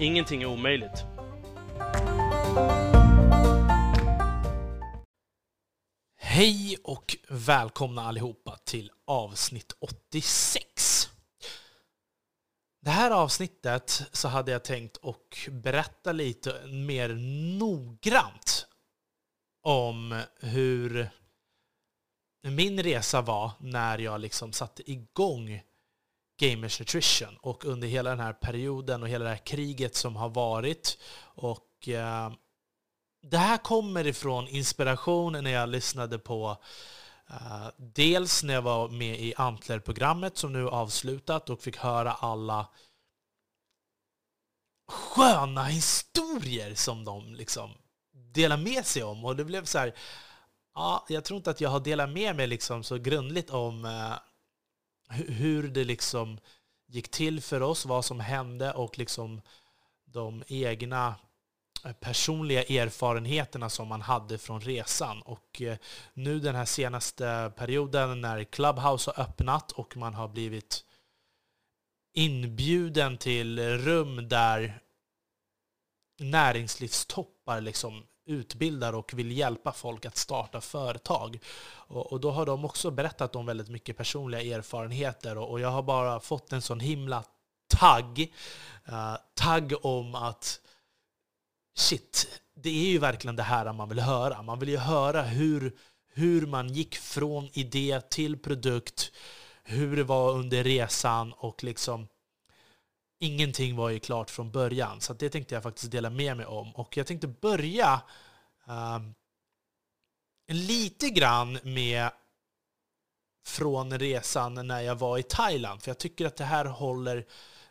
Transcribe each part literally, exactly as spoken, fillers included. Ingenting är omöjligt. Hej och välkomna allihopa till avsnitt åttiosex. Det här avsnittet så hade jag tänkt och berätta lite mer noggrant om hur min resa var när jag liksom satte igång Gamers Nutrition och under hela den här perioden och hela det här kriget som har varit. Och eh, det här kommer ifrån inspiration när jag lyssnade på eh, dels när jag var med i Antler-programmet som nu är avslutat och fick höra alla sköna historier som de liksom delar med sig om. Och det blev så här, ja, jag tror inte att jag har delat med mig liksom så grundligt om eh, hur det liksom gick till för oss, vad som hände och liksom de egna personliga erfarenheterna som man hade från resan. Och nu den här senaste perioden när Clubhouse har öppnat och man har blivit inbjuden till rum där näringslivstoppar liksom utbildar och vill hjälpa folk att starta företag. Och då har de också berättat om väldigt mycket personliga erfarenheter. Och jag har bara fått en sån himla tagg. Uh, tagg om att shit, det är ju verkligen det här man vill höra. Man vill ju höra hur, hur man gick från idé till produkt. Hur det var under resan och liksom ingenting var ju klart från början. Så det tänkte jag faktiskt dela med mig om. Och jag tänkte börja eh, lite grann med från resan när jag var i Thailand. För jag tycker att det här håller,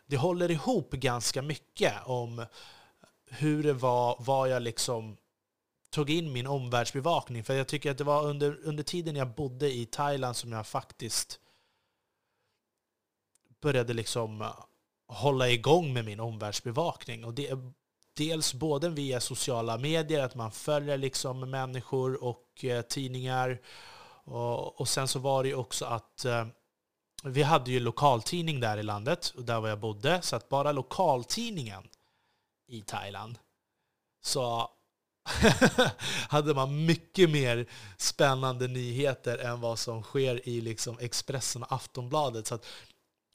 det håller ihop ganska mycket om hur det var, var jag liksom tog in min omvärldsbevakning. För jag tycker att det var under, under tiden jag bodde i Thailand som jag faktiskt började liksom hålla igång med min omvärldsbevakning. Och det är dels både via sociala medier, att man följer liksom människor och eh, tidningar. Och, och sen så var det ju också att eh, vi hade ju lokaltidning där i landet, och där var jag bodde. Så att bara lokaltidningen i Thailand så hade man mycket mer spännande nyheter än vad som sker i liksom Expressen och Aftonbladet. Så att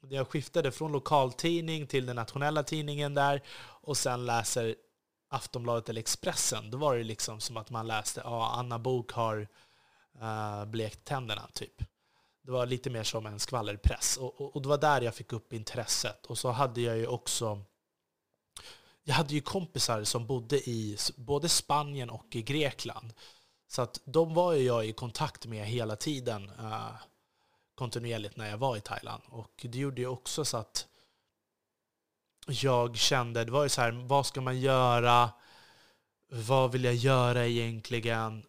jag skiftade från lokaltidning till den nationella tidningen där och sen läser Aftonbladet eller Expressen. Då var det liksom som att man läste ja, Anna Bok har uh, blekt tänderna typ. Det var lite mer som en skvallerpress. Och, och, och det var där jag fick upp intresset. Och så hade jag ju också jag hade ju kompisar som bodde i både Spanien och i Grekland. Så att de var ju jag i kontakt med hela tiden uh, kontinuerligt när jag var i Thailand. Och det gjorde ju också så att jag kände, det var ju så här, vad ska man göra? Vad vill jag göra egentligen?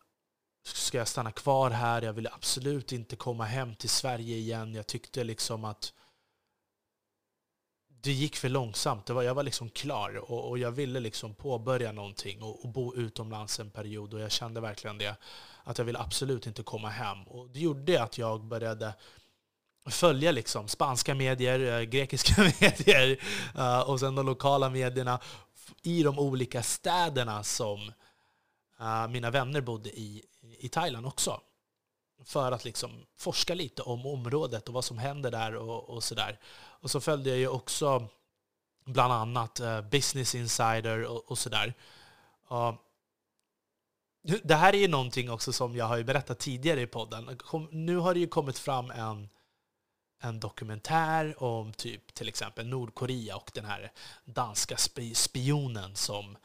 Ska jag stanna kvar här? Jag ville absolut inte komma hem till Sverige igen. Jag tyckte liksom att det gick för långsamt. Det var, jag var liksom klar och, och jag ville liksom påbörja någonting och, och bo utomlands en period. Och jag kände verkligen det, att jag ville absolut inte komma hem. Och det gjorde att jag började följa liksom spanska medier, grekiska medier och sen de lokala medierna i de olika städerna som mina vänner bodde i i Thailand också. För att liksom forska lite om området och vad som händer där och, och sådär. Och så följde jag ju också bland annat Business Insider och, och sådär. Det här är ju någonting också som jag har ju berättat tidigare i podden. Nu har det ju kommit fram en, en dokumentär om typ till exempel Nordkorea och den här danska spionen som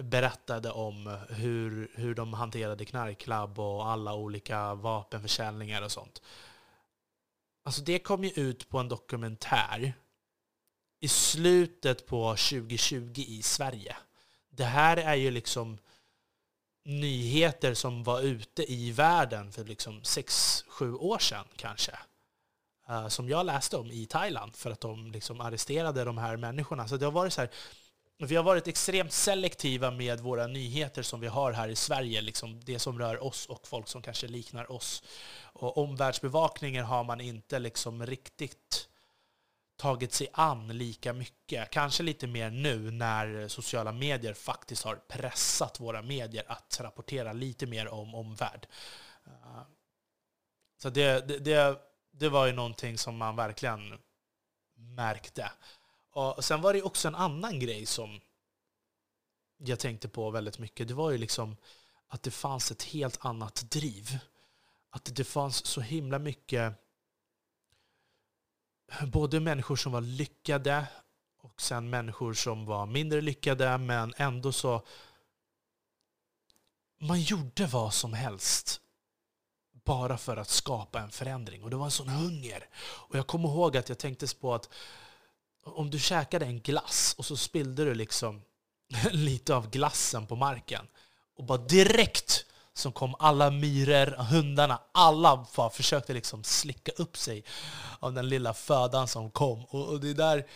berättade om hur, hur de hanterade knarklabb och alla olika vapenförsäljningar och sånt. Alltså det kom ju ut på en dokumentär i slutet på tjugohundratjugo i Sverige. Det här är ju liksom nyheter som var ute i världen för liksom sex sju år sedan kanske. Som jag läste om i Thailand för att de liksom arresterade de här människorna. Så det har varit så här, vi har varit extremt selektiva med våra nyheter som vi har här i Sverige. Liksom det som rör oss och folk som kanske liknar oss. Och omvärldsbevakningen har man inte liksom riktigt tagit sig an lika mycket. Kanske lite mer nu när sociala medier faktiskt har pressat våra medier att rapportera lite mer om omvärld. Så det, det, det, det var ju någonting som man verkligen märkte. Och sen var det också en annan grej som jag tänkte på väldigt mycket. Det var ju liksom att det fanns ett helt annat driv. Att det fanns så himla mycket både människor som var lyckade och sen människor som var mindre lyckade, men ändå så man gjorde vad som helst bara för att skapa en förändring. Och det var en sån hunger. Och jag kommer ihåg att jag tänkte på att om du käkade en glass och så spillde du liksom lite av glassen på marken och bara direkt så kom alla myror, hundarna, alla bara försökte liksom slicka upp sig av den lilla födan som kom. Och det där,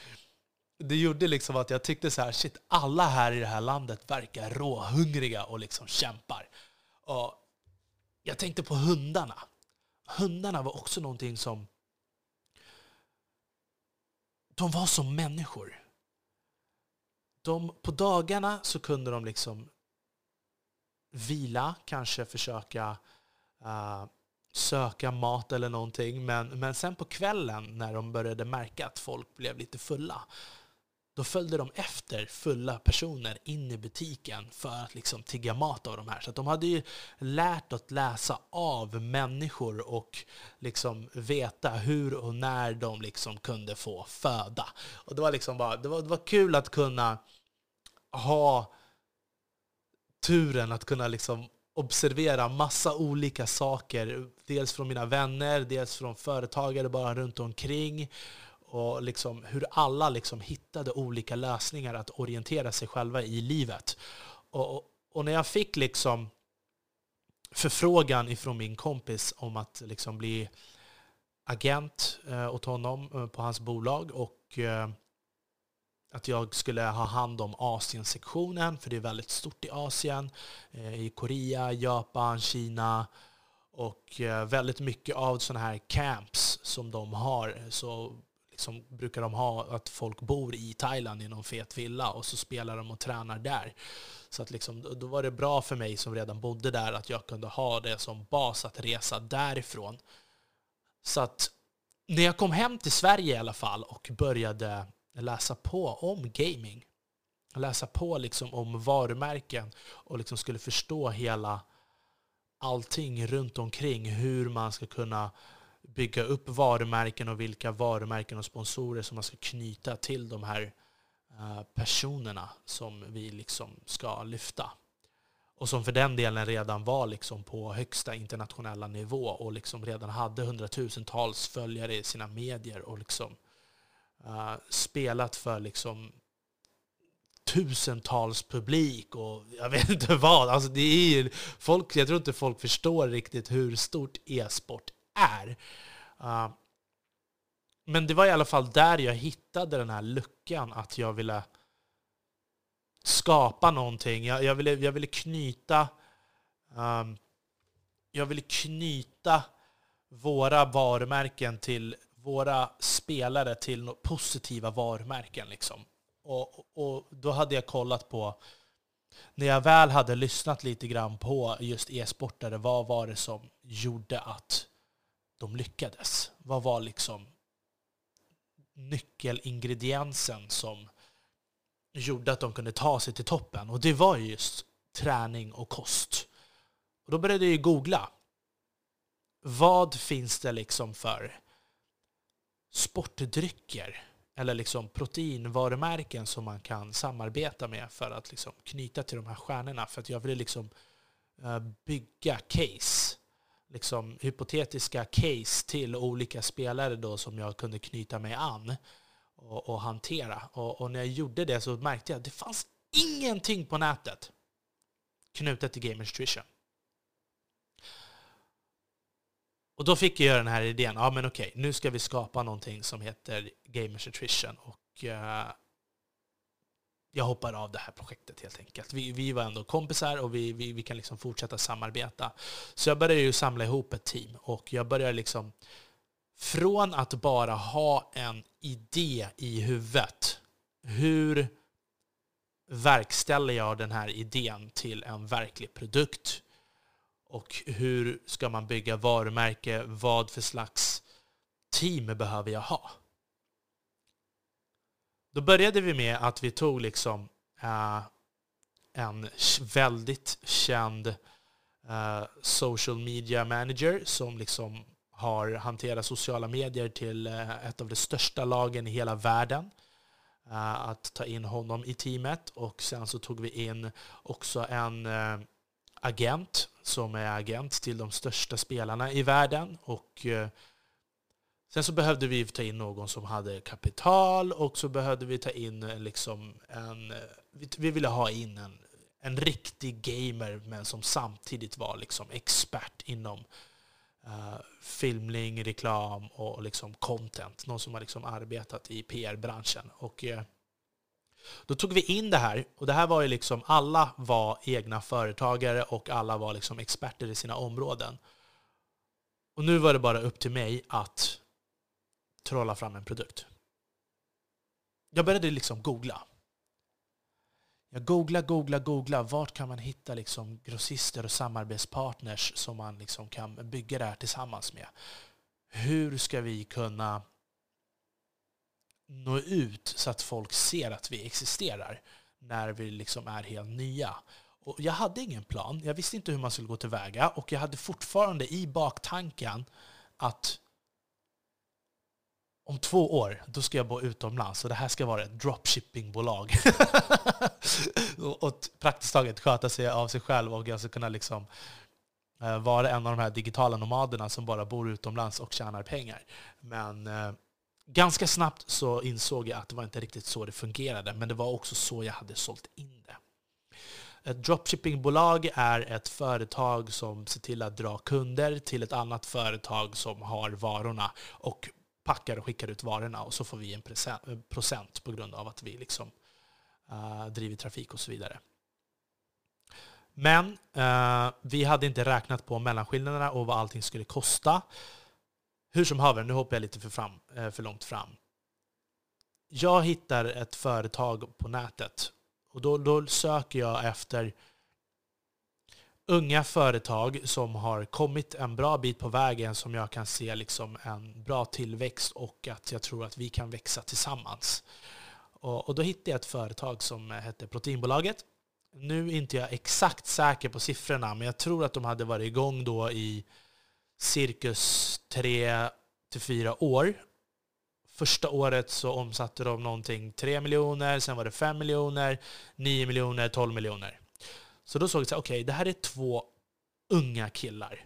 det gjorde liksom att jag tyckte så här, shit, alla här i det här landet verkar råhungriga och liksom kämpar. Och jag tänkte på hundarna. Hundarna var också någonting som de var som människor. De, på dagarna så kunde de liksom vila, kanske försöka uh, söka mat eller någonting. Men, men sen på kvällen när de började märka att folk blev lite fulla, då följde de efter fulla personer in i butiken för att liksom tigga mat av de här. Så att de hade ju lärt att läsa av människor och liksom veta hur och när de liksom kunde få föda. Och det var liksom bara, det var, det var kul att kunna ha turen att kunna liksom observera massa olika saker. Dels från mina vänner, dels från företagare bara runt omkring. Och liksom hur alla liksom hittade olika lösningar att orientera sig själva i livet. Och, och, och när jag fick liksom förfrågan ifrån min kompis om att liksom bli agent eh, åt honom eh, på hans bolag och eh, att jag skulle ha hand om Asien-sektionen, för det är väldigt stort i Asien, eh, i Korea, Japan, Kina. Och eh, väldigt mycket av sådana här camps som de har, så som brukar de ha att folk bor i Thailand i någon fet villa och så spelar de och tränar där. Så att liksom, då var det bra för mig som redan bodde där att jag kunde ha det som bas att resa därifrån. Så att när jag kom hem till Sverige i alla fall och började läsa på om gaming, läsa på liksom om varumärken och liksom skulle förstå hela allting runt omkring, hur man ska kunna bygga upp varumärken och vilka varumärken och sponsorer som man ska knyta till de här personerna som vi liksom ska lyfta. Och som för den delen redan var liksom på högsta internationella nivå och liksom redan hade hundratusentals följare i sina medier och liksom uh, spelat för liksom tusentals publik och jag vet inte vad. Alltså det är ju, folk, jag tror inte folk förstår riktigt hur stort e-sport är. Uh, men det var i alla fall där jag hittade den här luckan att jag ville skapa någonting. Jag, jag, ville, jag ville knyta um, jag ville knyta våra varumärken till våra spelare till positiva varumärken liksom. Och, och då hade jag kollat på när jag väl hade lyssnat lite grann på just e-sportare, vad var det som gjorde att de lyckades? Vad var liksom nyckelingrediensen som gjorde att de kunde ta sig till toppen? Och det var just träning och kost. Och då började jag googla. Vad finns det liksom för sportdrycker eller liksom proteinvarumärken som man kan samarbeta med för att liksom knyta till de här stjärnorna? För att jag ville liksom bygga case, liksom hypotetiska case till olika spelare då som jag kunde knyta mig an. och, och hantera. Och, och när jag gjorde det så märkte jag att det fanns ingenting på nätet knutet till Gamers Nutrition. Och då fick jag göra den här idén. Ja, men okej, nu ska vi skapa någonting som heter Gamers Nutrition. Och eh, jag hoppar av det här projektet helt enkelt. Vi, vi var ändå kompisar och vi, vi, vi kan liksom fortsätta samarbeta. Så jag började ju samla ihop ett team. Och jag började liksom, från att bara ha en idé i huvudet. Hur verkställer jag den här idén till en verklig produkt? Och hur ska man bygga varumärke? Vad för slags team behöver jag ha? Då började vi med att vi tog liksom äh, en väldigt känd äh, social media manager som liksom har hanterat sociala medier till äh, ett av de största lagen i hela världen. Äh, att ta in honom i teamet. Och sen så tog vi in också en äh, agent som är agent till de största spelarna i världen. Och eh, sen så behövde vi ta in någon som hade kapital, och så behövde vi ta in liksom en, vi, vi ville ha in en, en riktig gamer, men som samtidigt var liksom expert inom eh, filmning, reklam och liksom content. Någon som har liksom arbetat i P R-branschen. Och eh, då tog vi in det här, och det här var ju liksom, alla var egna företagare och alla var liksom experter i sina områden. Och nu var det bara upp till mig att trolla fram en produkt. Jag började liksom googla. Jag googla, googla, googla. Vart kan man hitta liksom grossister och samarbetspartners som man liksom kan bygga det här tillsammans med? Hur ska vi kunna nå ut så att folk ser att vi existerar när vi liksom är helt nya? Och jag hade ingen plan. Jag visste inte hur man skulle gå tillväga, och jag hade fortfarande i baktanken att om två år då ska jag bo utomlands, och det här ska vara ett dropshippingbolag och praktiskt taget sköta sig av sig själv, och jag ska kunna liksom vara en av de här digitala nomaderna som bara bor utomlands och tjänar pengar. Men ganska snabbt så insåg jag att det var inte riktigt så det fungerade, men det var också så jag hade sålt in det. Ett dropshippingbolag är ett företag som ser till att dra kunder till ett annat företag som har varorna, och packar och skickar ut varorna, och så får vi en procent på grund av att vi liksom uh, driver trafik och så vidare. Men uh, vi hade inte räknat på mellanskillnaderna och vad allting skulle kosta. Hur som haver, nu hoppar jag lite för, fram, för långt fram. Jag hittar ett företag på nätet, och då, då söker jag efter unga företag som har kommit en bra bit på vägen, som jag kan se liksom en bra tillväxt, och att jag tror att vi kan växa tillsammans. Och, och då hittade jag ett företag som hette Proteinbolaget. Nu är inte jag exakt säker på siffrorna, men jag tror att de hade varit igång då i cirkus tre till fyra år. Första året så omsatte de någonting tre miljoner, sen var det fem miljoner, nio miljoner, tolv miljoner. Så då såg jag att okej, okay, det här är två unga killar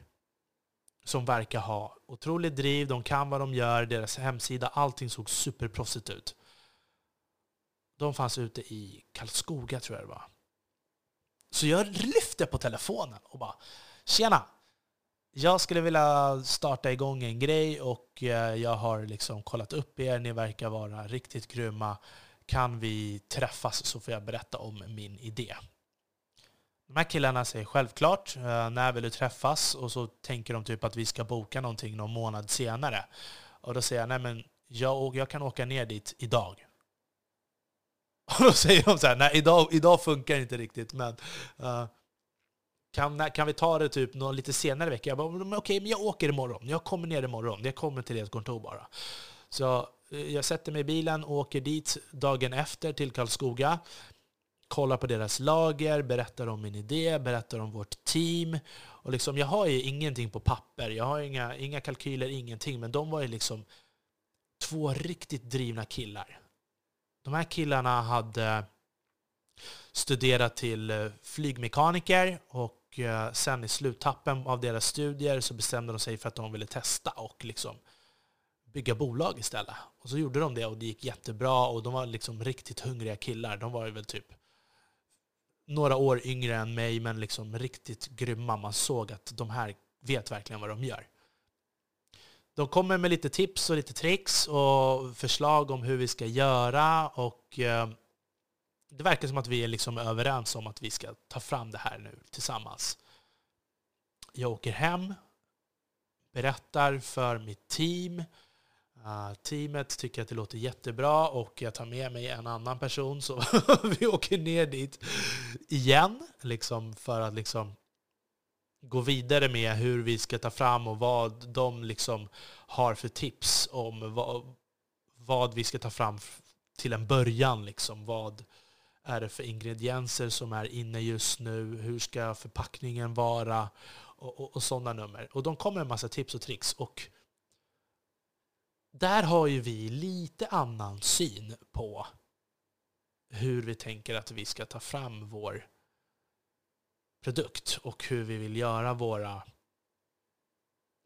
som verkar ha otroligt driv, de kan vad de gör, deras hemsida, allting såg superproffsigt ut. De fanns ute i Karlskoga, tror jag det var. Så jag lyfte på telefonen och bara, tjena! Jag skulle vilja starta igång en grej, och jag har liksom kollat upp er. Ni verkar vara riktigt grymma. Kan vi träffas så får jag berätta om min idé. De här killarna säger självklart, när vill du träffas? Och så tänker de typ att vi ska boka någonting någon månad senare. Och då säger jag, nej men jag, jag kan åka ner dit idag. Och då säger de så här, nej idag, idag funkar inte riktigt, men... Uh, Kan, kan vi ta det typ någon lite senare vecka? Jag bara, okej, okay, men jag åker imorgon. Jag kommer ner imorgon. Jag kommer till ert kontor bara. Så jag sätter mig i bilen och åker dit dagen efter till Karlskoga. Kollar på deras lager, berättar om min idé, berättar om vårt team. Och liksom, jag har ju ingenting på papper. Jag har inga, inga kalkyler, ingenting. Men de var ju liksom två riktigt drivna killar. De här killarna hade studerat till flygmekaniker, och sen i sluttappen av deras studier så bestämde de sig för att de ville testa och liksom bygga bolag istället. Och så gjorde de det och det gick jättebra och de var liksom riktigt hungriga killar. De var ju väl typ några år yngre än mig, men liksom riktigt grymma. Man såg att de här vet verkligen vad de gör. De kommer med lite tips och lite tricks och förslag om hur vi ska göra, och det verkar som att vi är liksom överens om att vi ska ta fram det här nu tillsammans. Jag åker hem, berättar för mitt team. Uh, teamet tycker att det låter jättebra och jag tar med mig en annan person, så vi åker ner dit igen liksom, för att liksom gå vidare med hur vi ska ta fram och vad de liksom har för tips om vad, vad vi ska ta fram till en början. Liksom. Vad är det för ingredienser som är inne just nu? Hur ska förpackningen vara? Och, och, och sådana nummer. Och de kommer med en massa tips och tricks. Och där har ju vi lite annan syn på hur vi tänker att vi ska ta fram vår produkt och hur vi vill göra våra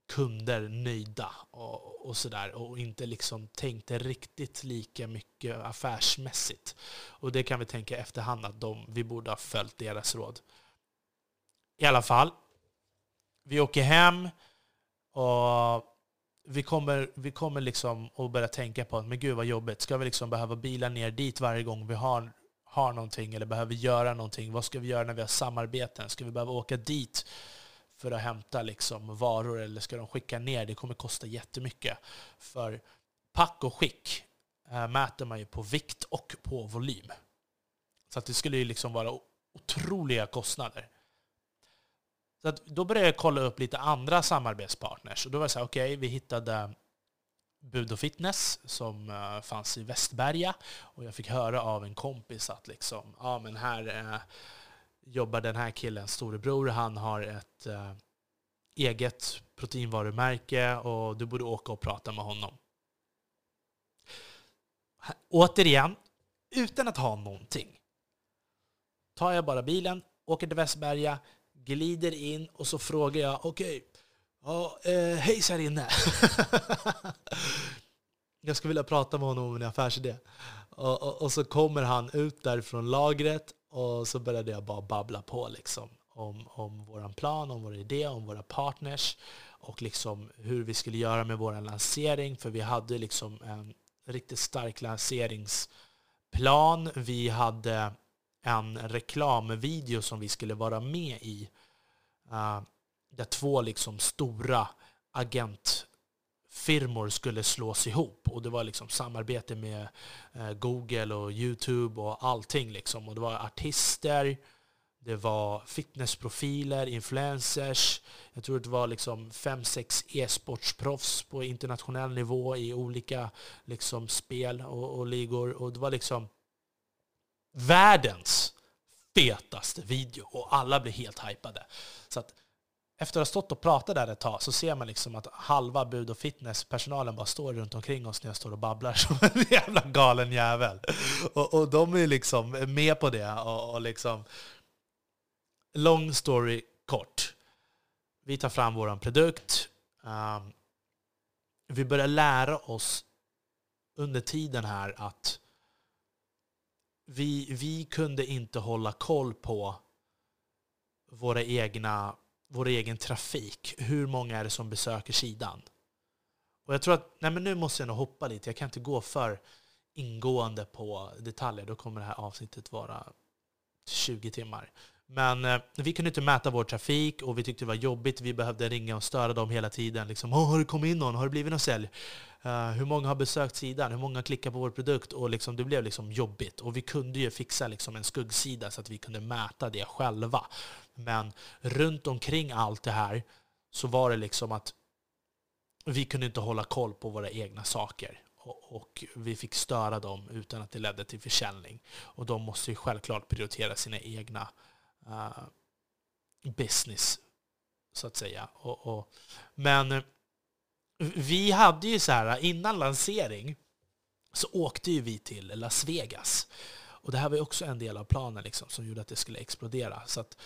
kunder nöjda och, och sådär, och inte liksom tänkte riktigt lika mycket affärsmässigt. Och det kan vi tänka efterhand att de, vi borde ha följt deras råd. I alla fall, vi åker hem och vi kommer, vi kommer liksom att börja tänka på att men gud vad jobbigt, ska vi liksom behöva bila ner dit varje gång vi har, har någonting eller behöver göra någonting? Vad ska vi göra när vi har samarbeten? Ska vi behöva åka dit för att hämta liksom varor eller ska de skicka ner? Det kommer kosta jättemycket. För pack och skick mäter man ju på vikt och på volym. Så att det skulle ju liksom vara otroliga kostnader. Så att då började jag kolla upp lite andra samarbetspartners. Och då var det så här, okej, okay, vi hittade Budo Fitness som fanns i Västberga. Och jag fick höra av en kompis att liksom, ja men här eh, jobbar den här killen, storebror. Han har ett eh, eget proteinvarumärke och du borde åka och prata med honom. Återigen, utan att ha någonting, tar jag bara bilen, åker till Västberga, glider in och så frågar jag, okej, ja, eh, hej så här inne. Jag skulle vilja prata med honom om en affärsidé. Och, och, och så kommer han ut där från lagret och så började jag bara babbla på liksom, om, om våran plan, om vår idé, om våra partners och liksom hur vi skulle göra med våran lansering. För vi hade liksom en riktigt stark lanseringsplan. Vi hade en reklamvideo som vi skulle vara med i, uh, där två liksom stora agentfirmor skulle slås ihop, och det var liksom samarbete med uh, Google och YouTube och allting liksom, och det var artister, det var fitnessprofiler, influencers, jag tror det var liksom fem sex e-sportsproffs på internationell nivå i olika liksom spel och, och ligor, och det var liksom världens fetaste video och alla blir helt hypade. Så att efter att ha stått och pratat där ett tag så ser man liksom att halva Bud- och fitnesspersonalen bara står runt omkring oss när jag står och babblar som en jävla galen jävel. Och, och de är liksom med på det och, och liksom long story kort. Vi tar fram våran produkt. Um, vi börjar lära oss under tiden här att Vi, vi kunde inte hålla koll på våra egna, vår egen trafik. Hur många är det som besöker sidan? Och jag tror att nej men nu måste jag nog hoppa lite. Jag kan inte gå för ingående på detaljer. Då kommer det här avsnittet vara tjugo timmar. Men eh, vi kunde inte mäta vår trafik och vi tyckte det var jobbigt. Vi behövde ringa och störa dem hela tiden. Liksom, oh, har det kommit in någon? Har det blivit någon sälj? Uh, hur många har besökt sidan? Hur många klickar på vår produkt? Och liksom, det blev liksom jobbigt. Och vi kunde ju fixa liksom en skuggsida så att vi kunde mäta det själva. Men runt omkring allt det här så var det liksom att vi kunde inte hålla koll på våra egna saker. Och, och vi fick störa dem utan att det ledde till försäljning. Och de måste ju självklart prioritera sina egna Uh, business så att säga. Och, och. Men vi hade ju så här, innan lansering så åkte ju vi till Las Vegas. Och det här var ju också en del av planen liksom, som gjorde att det skulle explodera. Så att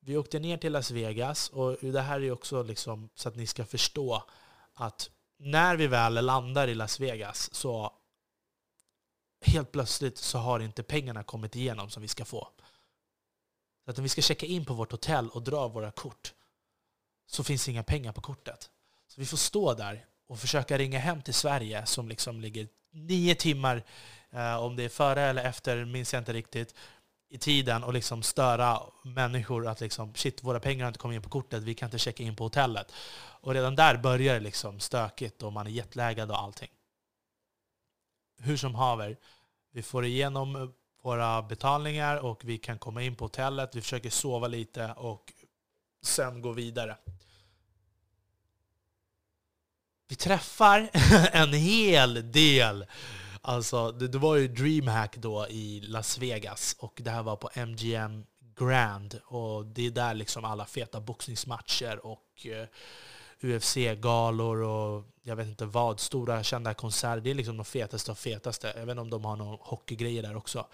vi åkte ner till Las Vegas, och det här är ju också liksom, så att ni ska förstå att när vi väl landar i Las Vegas så helt plötsligt så har inte pengarna kommit igenom som vi ska få. Så att när vi ska checka in på vårt hotell och dra våra kort så finns inga pengar på kortet. Så vi får stå där och försöka ringa hem till Sverige som liksom ligger nio timmar, eh, om det är före eller efter, minns jag inte riktigt, i tiden och liksom störa människor att liksom, shit, våra pengar har inte kommit in på kortet, vi kan inte checka in på hotellet. Och redan där börjar det liksom stökigt och man är jetlaggad och allting. Hur som haver, vi får igenom våra betalningar och vi kan komma in på hotellet, vi försöker sova lite och sen gå vidare. Vi träffar en hel del. Alltså, det, det var ju Dreamhack då i Las Vegas. Och det här var på M G M Grand. Och det är där liksom alla feta boxningsmatcher och uh, U F C-galor och jag vet inte vad. Stora kända konserter. Det är liksom de fetaste och fetaste. Även om de har någon hockeygrejer där också.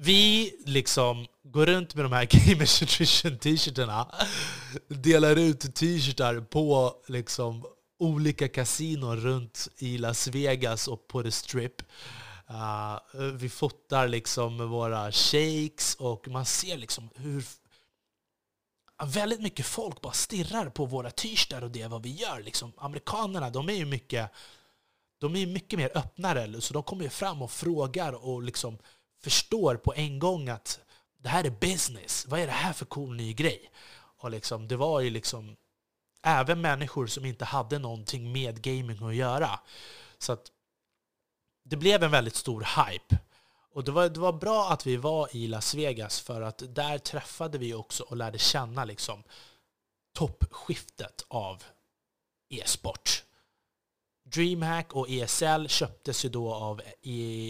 Vi liksom går runt med de här Gamers Nutrition t-shirtarna. Delar ut t-shirtar på liksom olika kasinon runt i Las Vegas och på The Strip. Uh, vi fotar liksom våra shakes och man ser liksom hur väldigt mycket folk bara stirrar på våra t-shirtar och det är vad vi gör. Liksom, amerikanerna, de är ju mycket, de är mycket mer öppnare, så de kommer ju fram och frågar och liksom förstår på en gång att det här är business. Vad är det här för cool ny grej? Och liksom, det var ju liksom även människor som inte hade någonting med gaming att göra. Så att det blev en väldigt stor hype. Och det var, det var bra att vi var i Las Vegas för att där träffade vi också och lärde känna liksom toppskiftet av e-sport. Dreamhack och E S L köptes ju då av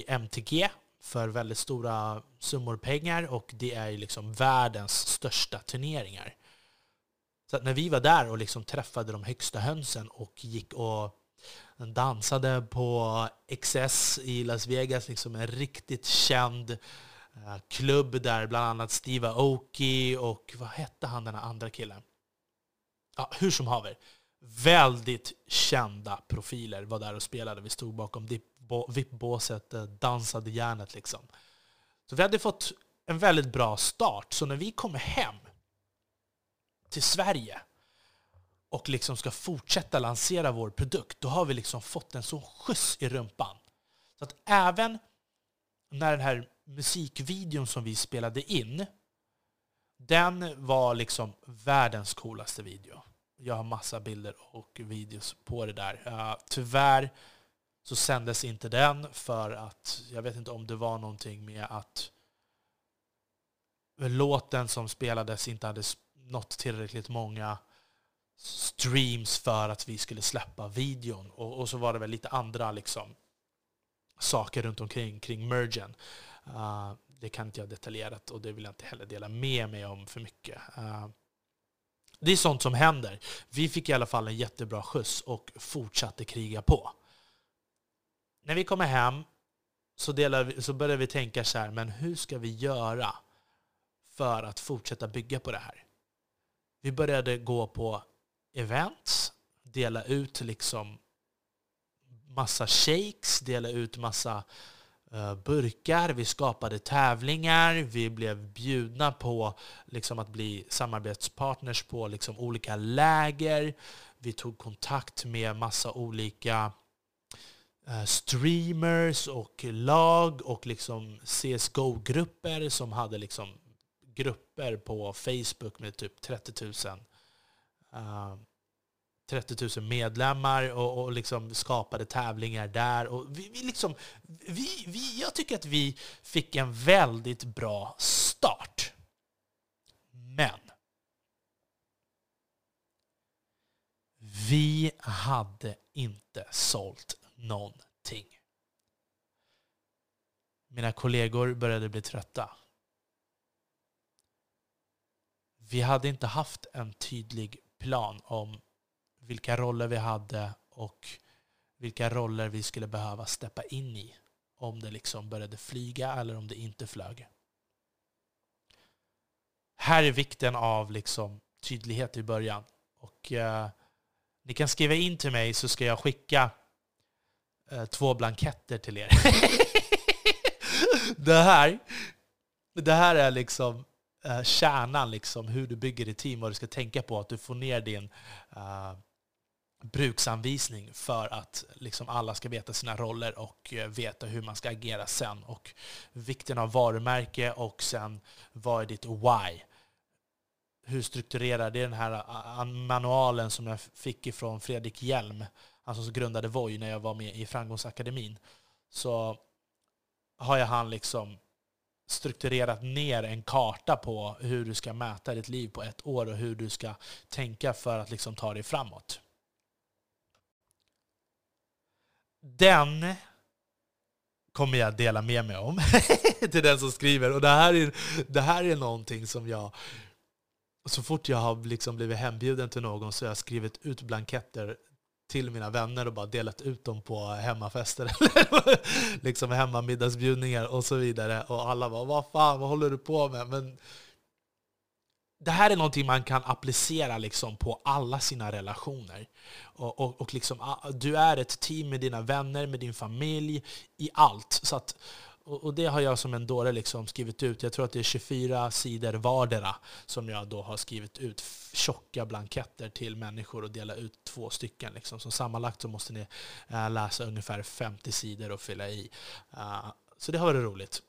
M T G för väldigt stora summor pengar och det är ju liksom världens största turneringar. Så att när vi var där och liksom träffade de högsta hönsen och gick och dansade på X S i Las Vegas, liksom en riktigt känd klubb där bland annat Steve Aoki och vad hette han den andra killen? Ja, hur som haver. Väldigt kända profiler var där och spelade. Vi stod bakom V I P-båset, dansade hjärnet liksom. Så vi hade fått en väldigt bra start. Så när vi kommer hem till Sverige och liksom ska fortsätta lansera vår produkt, då har vi liksom fått en sån skjuts i rumpan. Så att även när den här musikvideon som vi spelade in, den var liksom världens coolaste video. Jag har massa bilder och videos på det där. Uh, tyvärr så sändes inte den för att jag vet inte om det var någonting med att låten som spelades inte hade sp- nått tillräckligt många streams för att vi skulle släppa videon. Och, och så var det väl lite andra liksom saker runt omkring kring mergen. Uh, det kan inte jag detaljerat och det vill jag inte heller dela med mig om för mycket. Uh, det är sånt som händer. Vi fick i alla fall en jättebra skjuts och fortsatte kriga på. När vi kommer hem så, delar vi, så börjar vi tänka så här, men hur ska vi göra för att fortsätta bygga på det här? Vi började gå på events, dela ut liksom massa shakes, dela ut massa uh, burkar. Vi skapade tävlingar, vi blev bjudna på liksom att bli samarbetspartners på liksom olika läger. Vi tog kontakt med massa olika uh, streamers och lag och liksom C S G O-grupper som hade liksom grupper på Facebook med typ trettio tusen uh, trettio tusen medlemmar och, och liksom skapade tävlingar där och vi, vi liksom vi, vi, jag tycker att vi fick en väldigt bra start. Men vi hade inte sålt någonting. Mina kollegor började bli trötta. Vi hade inte haft en tydlig plan om vilka roller vi hade och vilka roller vi skulle behöva steppa in i om det liksom började flyga eller om det inte flög. Här är vikten av liksom tydlighet i början och Ni kan skriva in till mig så ska jag skicka eh, två blanketter till er. det här det här är liksom eh, kärnan, liksom hur du bygger ditt team, vad du ska tänka på, att du får ner din eh, bruksanvisning för att liksom alla ska veta sina roller och veta hur man ska agera sen, och vikten av varumärke, och sen vad är ditt why? Hur strukturerar det? Den här manualen som jag fick ifrån Fredrik Hjelm, han som grundade Voi när jag var med i Framgångsakademin, så har jag han liksom strukturerat ner en karta på hur du ska mäta ditt liv på ett år och hur du ska tänka för att liksom ta dig framåt. Den kommer jag dela med mig om till den som skriver. Och det här är, det här är någonting som jag, så fort jag har liksom blivit hembjuden till någon, så har jag skrivit ut blanketter till mina vänner och bara delat ut dem på hemmafester eller liksom hemmamiddagsbjudningar och så vidare. Och alla bara, vad fan, vad håller du på med? Men det här är någonting man kan applicera liksom på alla sina relationer. Och, och, och liksom, du är ett team med dina vänner, med din familj, i allt. Så att, och det har jag som en dåre liksom skrivit ut. Jag tror att det är tjugofyra sidor vardera som jag då har skrivit ut tjocka blanketter till människor och dela ut två stycken. Liksom. Så sammanlagt så måste ni läsa ungefär femtio sidor och fylla i. Så det har varit roligt.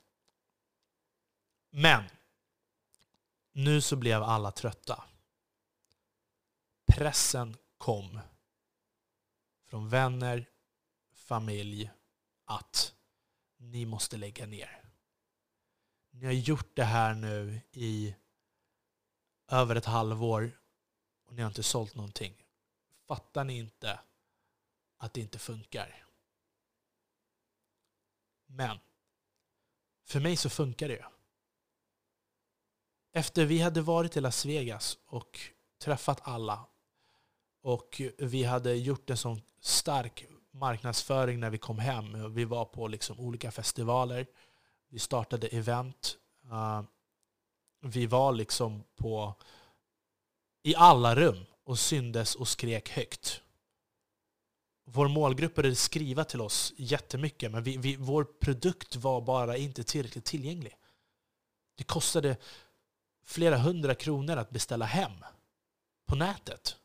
Men nu så blev alla trötta. Pressen kom från vänner, familj, att ni måste lägga ner. Ni har gjort det här nu i över ett halvår och ni har inte sålt någonting. Fattar ni inte att det inte funkar? Men för mig så funkar det ju. Efter vi hade varit i Las Vegas och träffat alla, och vi hade gjort en sån stark marknadsföring när vi kom hem. Vi var på liksom olika festivaler. Vi startade event. Uh, vi var liksom på i alla rum och syndes och skrek högt. Vår målgrupp hade skrivit till oss jättemycket, men vi, vi, vår produkt var bara inte tillräckligt tillgänglig. Det kostade flera hundra kronor att beställa hem på nätet.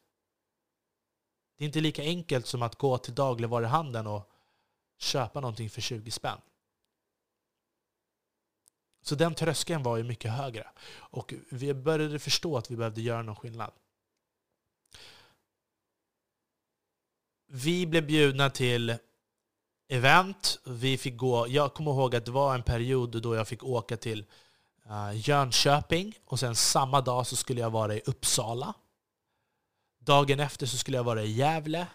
Det är inte lika enkelt som att gå till dagligvaruhandeln och köpa någonting för tjugo spänn. Så den tröskeln var ju mycket högre. Och vi började förstå att vi behövde göra någon skillnad. Vi blev bjudna till event. Vi fick gå. Jag kommer ihåg att det var en period då jag fick åka till Jönköping, och sen samma dag så skulle jag vara i Uppsala. Dagen efter så skulle jag vara i Gävle.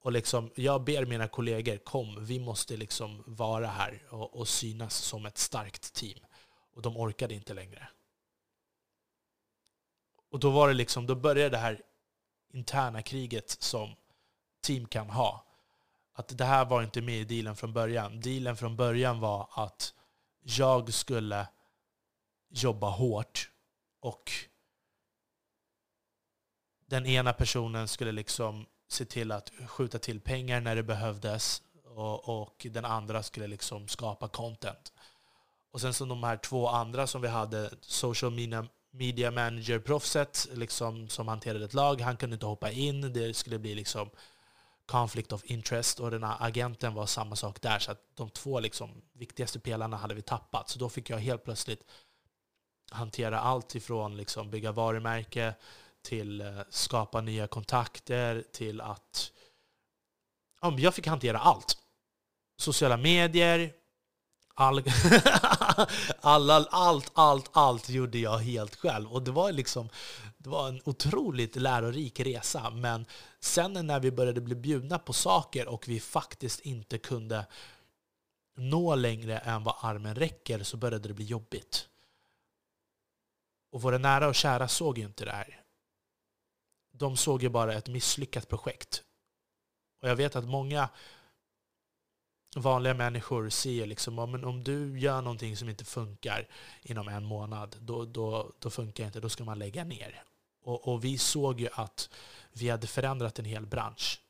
Och liksom, jag ber mina kollegor, kom, vi måste liksom vara här och, och synas som ett starkt team. Och de orkade inte längre. Och då var det liksom, då började det här interna kriget som team kan ha. Att det här var inte med i dealen från början. Dealen från början var att jag skulle jobba hårt, och den ena personen skulle liksom se till att skjuta till pengar när det behövdes, och, och den andra skulle liksom skapa content. Och sen så de här två andra som vi hade, social media, media manager-proffset liksom, som hanterade ett lag, han kunde inte hoppa in, det skulle bli liksom conflict of interest, och den här agenten var samma sak där, så att de två liksom viktigaste pelarna hade vi tappat. Så då fick jag helt plötsligt hantera allt ifrån liksom bygga varumärke till skapa nya kontakter till att ja, jag fick hantera allt. Sociala medier, all, alla, allt, allt, allt gjorde jag helt själv. Och det var liksom, det var en otroligt lärorik resa. Men sen när vi började bli bjudna på saker och vi faktiskt inte kunde nå längre än vad armen räcker, så började det bli jobbigt. Och våra nära och kära såg ju inte det här. De såg ju bara ett misslyckat projekt. Och jag vet att många vanliga människor ser liksom, men om du gör någonting som inte funkar inom en månad, då, då, då funkar det inte, då ska man lägga ner. Och, och vi såg ju att vi hade förändrat en hel bransch.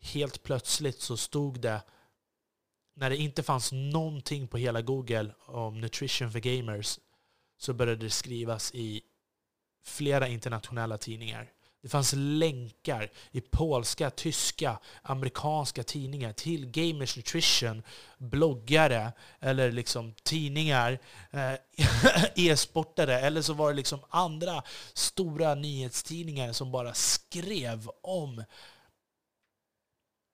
Helt plötsligt så stod det, när det inte fanns någonting på hela Google om nutrition för gamers, så började det skrivas i flera internationella tidningar. Det fanns länkar i polska, tyska, amerikanska tidningar till Gamers Nutrition, bloggare eller liksom tidningar, eh, e-sportare, eller så var det liksom andra stora nyhetstidningar som bara skrev om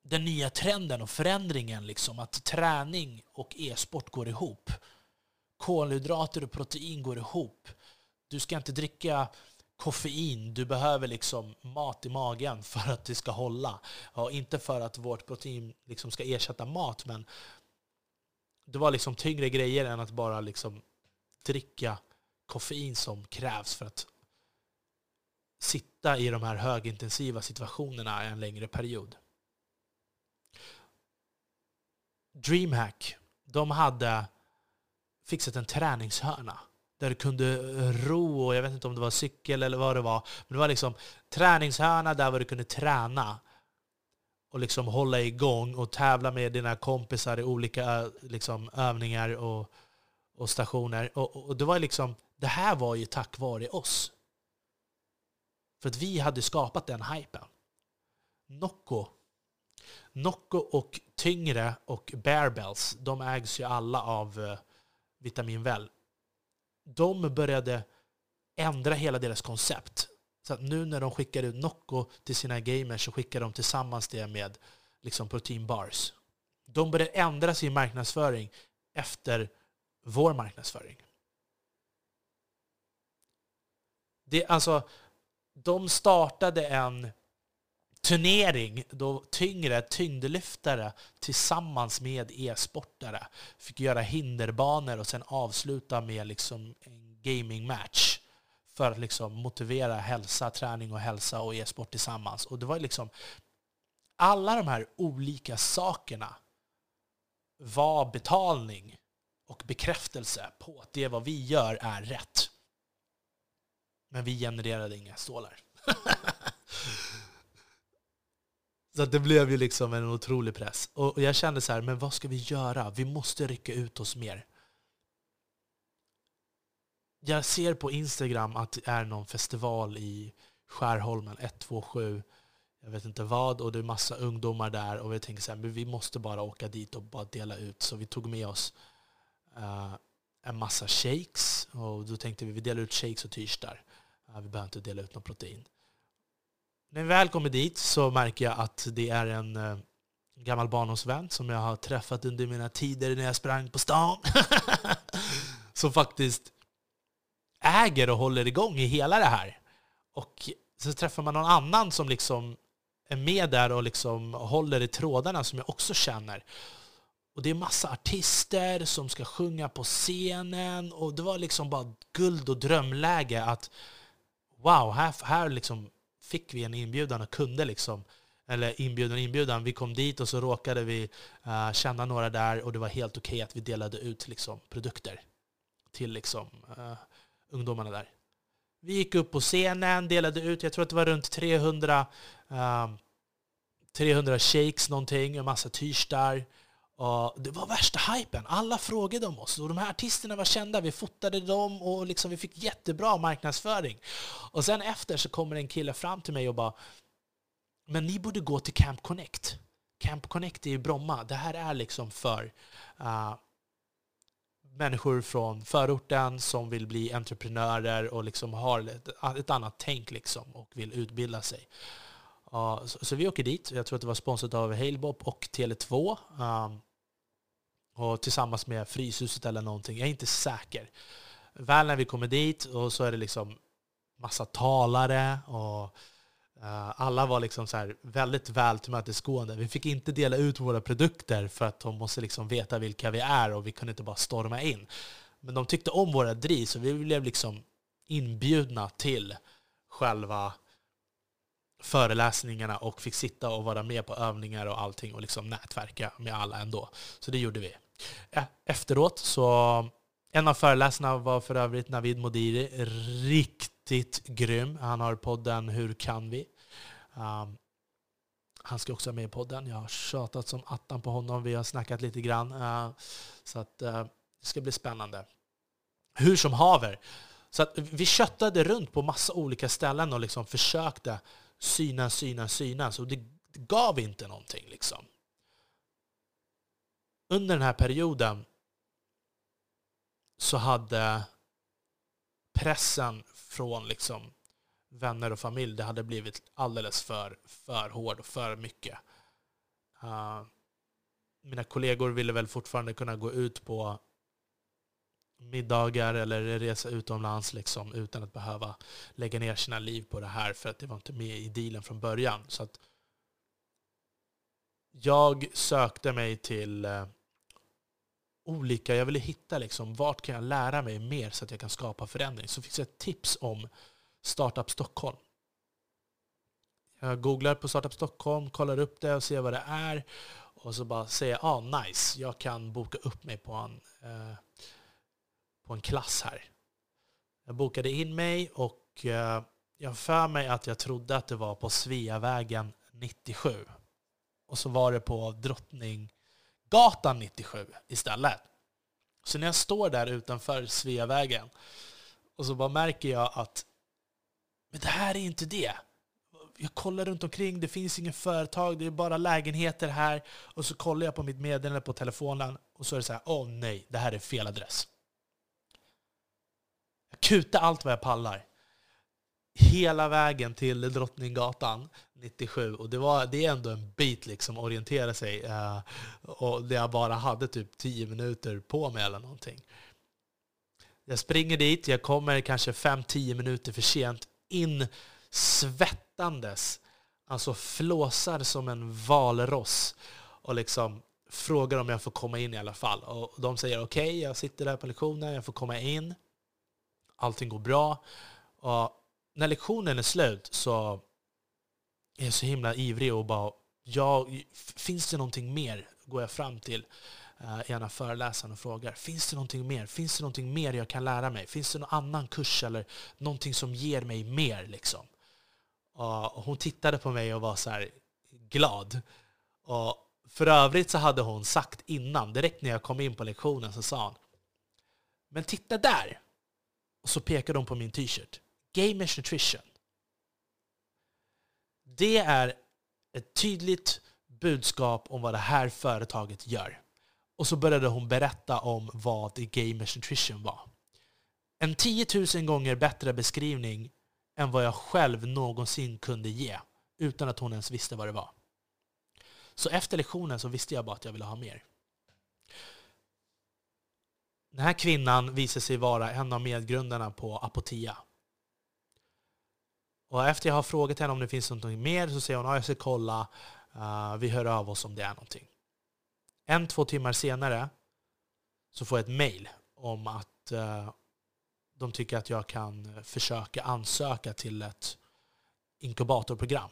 den nya trenden och förändringen, liksom att träning och e-sport går ihop. Kolhydrater och protein går ihop. Du ska inte dricka koffein, du behöver liksom mat i magen för att det ska hålla. Ja, inte för att vårt protein liksom ska ersätta mat, men det var liksom tyngre grejer än att bara liksom dricka koffein som krävs för att sitta i de här högintensiva situationerna en längre period. Dreamhack, de hade fixat en träningshörna där du kunde ro, och jag vet inte om det var cykel eller vad det var, men det var liksom träningshörna där du kunde träna och liksom hålla igång och tävla med dina kompisar i olika liksom övningar och, och stationer. Och, och det var liksom, det här var ju tack vare oss. För att vi hade skapat den hypen. Nocco. Nocco och Tyngre och Bear Bells, de ägs ju alla av Vitaminwell. De började ändra hela deras koncept. Så att nu när de skickar ut Nocco till sina gamers så skickar de tillsammans det med liksom proteinbars. De började ändra sin marknadsföring efter vår marknadsföring. Det, alltså, de startade en turnering då tyngre tyngdlyftare tillsammans med e-sportare fick göra hinderbanor och sen avsluta med liksom en gamingmatch för att liksom motivera hälsa, träning och hälsa och e-sport tillsammans. Och det var liksom alla de här olika sakerna var betalning och bekräftelse på att det vad vi gör är rätt. Men vi genererade inga stålar. Så det blev ju liksom en otrolig press. Och jag kände så här, men vad ska vi göra? Vi måste rycka ut oss mer. Jag ser på Instagram att det är någon festival i Skärholmen, ett två sju. Jag vet inte vad. Och det är massa ungdomar där. Och vi tänkte så här, men vi måste bara åka dit och bara dela ut. Så vi tog med oss uh, en massa shakes. Och då tänkte vi, vi delar ut shakes och t-shirtar. Uh, vi behöver inte dela ut något protein. När vi väl kommer dit så märker jag att det är en eh, gammal barndomsvän som jag har träffat under mina tider när jag sprang på stan. Som faktiskt äger och håller igång i hela det här. Och så träffar man någon annan som liksom är med där och liksom håller i trådarna som jag också känner. Och det är massa artister som ska sjunga på scenen. Och det var liksom bara guld och drömläge att wow, här, här liksom fick vi en inbjudan och kunde liksom, eller inbjudan inbjudan, vi kom dit och så råkade vi uh, känna några där och det var helt okej okay att vi delade ut liksom produkter till liksom uh, ungdomarna där. Vi gick upp på scenen, delade ut, jag tror att det var runt trehundra shakes någonting, en massa tyrstar. Och det var värsta hypen. Alla frågade om oss. Och de här artisterna var kända. Vi fotade dem och liksom vi fick jättebra marknadsföring. Och sen efter så kommer en kille fram till mig och bara, men ni borde gå till Camp Connect. Camp Connect är i Bromma. Det här är liksom för uh, människor från förorten som vill bli entreprenörer och liksom har ett, ett annat tänk liksom och vill utbilda sig. Uh, så, så vi åker dit. Jag tror att det var sponsrat av Hailbop och Tele två. Um, Och tillsammans med Fryshuset eller någonting. Jag är inte säker. Väl när vi kommer dit och så är det liksom massa talare. Och uh, alla var liksom så här väldigt väl tillmötesgående. Vi fick inte dela ut våra produkter för att de måste liksom veta vilka vi är. Och vi kunde inte bara storma in. Men de tyckte om våra driv så vi blev liksom inbjudna till själva föreläsningarna och fick sitta och vara med på övningar och allting och liksom nätverka med alla ändå. Så det gjorde vi. Efteråt så en av föreläsarna var för övrigt Navid Modiri, riktigt riktigt grym. Han har podden Hur kan vi? Um, han ska också vara med i podden. Jag har tjatat som attan på honom. Vi har snackat lite grann. Uh, så att, uh, det ska bli spännande. Hur som haver. Så att vi köttade runt på massa olika ställen och liksom försökte syna, syna, syna. Så det gav inte någonting liksom. Under den här perioden så hade pressen från liksom vänner och familj, det hade blivit alldeles för, för hård och för mycket. Uh, mina kollegor ville väl fortfarande kunna gå ut på middagar eller resa utomlands liksom, utan att behöva lägga ner sina liv på det här, för att det var inte med i dealen från början. Så att jag sökte mig till uh, olika, jag ville hitta liksom, vart kan jag lära mig mer så att jag kan skapa förändring. Så fick jag ett tips om Startup Stockholm. Jag googlar på Startup Stockholm, kollar upp det och ser vad det är. Och så bara säger jag, ah, nice, jag kan boka upp mig på en, eh, på en klass här. Jag bokade in mig och eh, jag för mig att jag trodde att det var på Sveavägen nittiosju. Och så var det på Drottninggatan nittiosju istället. Så när jag står där utanför Sveavägen och så bara märker jag att men det här är inte det. Jag kollar runt omkring, det finns ingen företag, det är bara lägenheter här. Och så kollar jag på mitt meddelande på telefonen och så är det så här, åh nej, det här är fel adress. Jag kutar allt vad jag pallar. Hela vägen till Drottninggatan nittiosju. Och det, var, det är ändå en bit liksom, orientera sig. Eh, och det jag bara hade typ tio minuter på mig eller någonting. Jag springer dit, jag kommer kanske fem till tio minuter för sent. In svettandes, alltså flåsar som en valross och liksom frågar om jag får komma in i alla fall. Och de säger okej, okay, jag sitter där på lektionen, jag får komma in. Allting går bra. Och när lektionen är slut så är jag så himla ivrig och bara, jag, finns det någonting mer? Går jag fram till ena föreläsaren och frågar, finns det någonting mer? Finns det någonting mer jag kan lära mig? Finns det någon annan kurs eller någonting som ger mig mer? Liksom? Och hon tittade på mig och var så här glad. Och för övrigt så hade hon sagt innan, direkt när jag kom in på lektionen så sa hon, men titta där! Och så pekade hon på min t-shirt. Gamers Nutrition. Det är ett tydligt budskap om vad det här företaget gör. Och så började hon berätta om vad Gamers Nutrition var. En tiotusen gånger bättre beskrivning än vad jag själv någonsin kunde ge. Utan att hon ens visste vad det var. Så efter lektionen så visste jag bara att jag ville ha mer. Den här kvinnan visade sig vara en av medgrundarna på Apotea. Och efter jag har frågat henne om det finns något mer så säger hon att jag ska kolla. Uh, vi hör av oss om det är någonting. En, två timmar senare så får jag ett mejl om att eh, de tycker att jag kan försöka ansöka till ett inkubatorprogram.